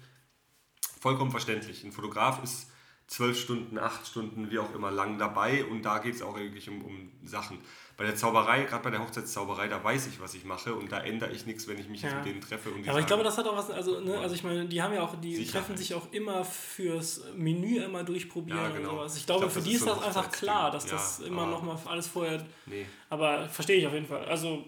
vollkommen verständlich. Ein Fotograf ist 12 Stunden, 8 Stunden, wie auch immer, lang dabei und da geht es auch wirklich um Sachen. Bei der Zauberei, gerade bei der Hochzeitszauberei, da weiß ich, was ich mache und da ändere ich nichts, wenn ich mich jetzt mit denen treffe. Und aber ich glaube, das hat auch was, also ich meine, die treffen sich auch immer fürs Menü immer durchprobieren und sowas. Ich glaube, für die ist das einfach klar, dass das immer nochmal alles vorher, aber verstehe ich auf jeden Fall. Also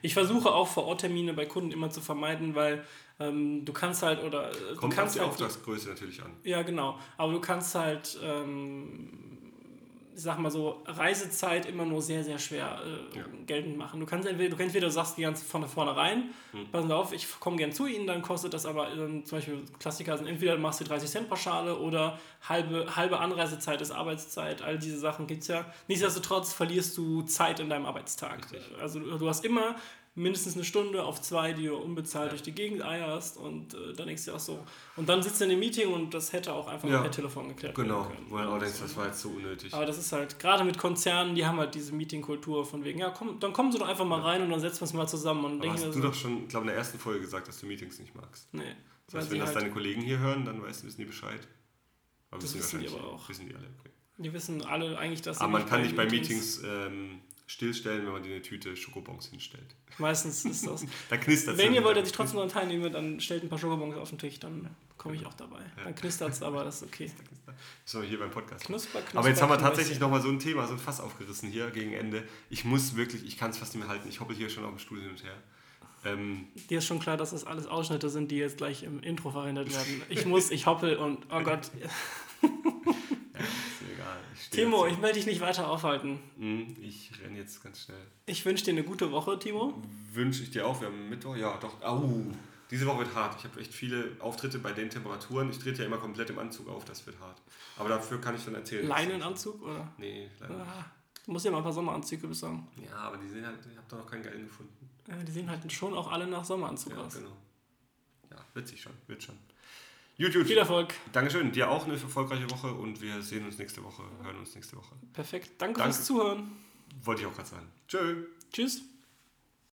ich versuche auch Vor-Ort-Termine bei Kunden immer zu vermeiden, weil kommt auf die Auftragsgröße natürlich an. Ja, genau. Aber du kannst halt, ich sag mal so, Reisezeit immer nur sehr, sehr schwer geltend machen. Du kannst entweder du sagst die ganze von vornherein, passen Sie auf, ich komme gern zu Ihnen, dann kostet das aber, zum Beispiel Klassiker sind, entweder machst du 30 Cent Pauschale oder halbe Anreisezeit ist Arbeitszeit, all diese Sachen gibt's ja. Nichtsdestotrotz verlierst du Zeit in deinem Arbeitstag. Richtig. Also du hast immer mindestens 1 Stunde auf 2, die du unbezahlt durch die Gegend eierst und dann denkst du auch so. Und dann sitzt du in dem Meeting und das hätte auch einfach per Telefon geklärt werden können. Genau, weil du auch denkst, das war jetzt so unnötig. Aber das ist halt, gerade mit Konzernen, die haben halt diese Meeting-Kultur von wegen, dann kommen sie doch einfach mal rein und dann setzen wir uns mal zusammen. Und aber hast du doch schon, glaube ich, in der ersten Folge gesagt, dass du Meetings nicht magst. Nee. Das heißt, wenn das halt deine Kollegen hier hören, dann wissen die Bescheid. Aber das wissen die aber auch. Wissen die alle, okay. Die wissen alle eigentlich, dass sie aber man kann nicht bei Meetings stillstellen, wenn man dir eine Tüte Schokobons hinstellt. Meistens ist das. Da knistert es. Wenn ihr wollt, dass ich trotzdem daran teilnehme, dann stellt ein paar Schokobons auf den Tisch, dann komme ich auch dabei. Ja. Dann knistert es, aber das ist okay. Das ist hier beim Podcast. Knusper, aber jetzt haben wir tatsächlich nochmal so ein Thema, so ein Fass aufgerissen hier gegen Ende. Ich kann es fast nicht mehr halten. Ich hoppel hier schon auf dem Stuhl hin und her. Dir ist schon klar, dass das alles Ausschnitte sind, die jetzt gleich im Intro verwendet werden. Ich hoppel und oh Gott. Timo, ich möchte dich nicht weiter aufhalten. Ich renne jetzt ganz schnell. Ich wünsche dir eine gute Woche, Timo. Wünsche ich dir auch. Wir haben Mittwoch. Ja, doch. Au. Diese Woche wird hart. Ich habe echt viele Auftritte bei den Temperaturen. Ich trete ja immer komplett im Anzug auf. Das wird hart. Aber dafür kann ich dann erzählen. Leinenanzug, oder? Nee, leider nicht. Du musst ja mal ein paar Sommeranzüge besorgen. Ja, aber die sehen halt, ich habe da noch keinen geilen gefunden. Ja, die sehen halt schon auch alle nach Sommeranzug aus. Ja, genau. Ja, wird schon. YouTube. Viel Erfolg. Dankeschön. Dir auch eine erfolgreiche Woche und wir hören uns nächste Woche. Perfekt. Danke fürs Zuhören. Wollte ich auch gerade sagen. Tschö. Tschüss.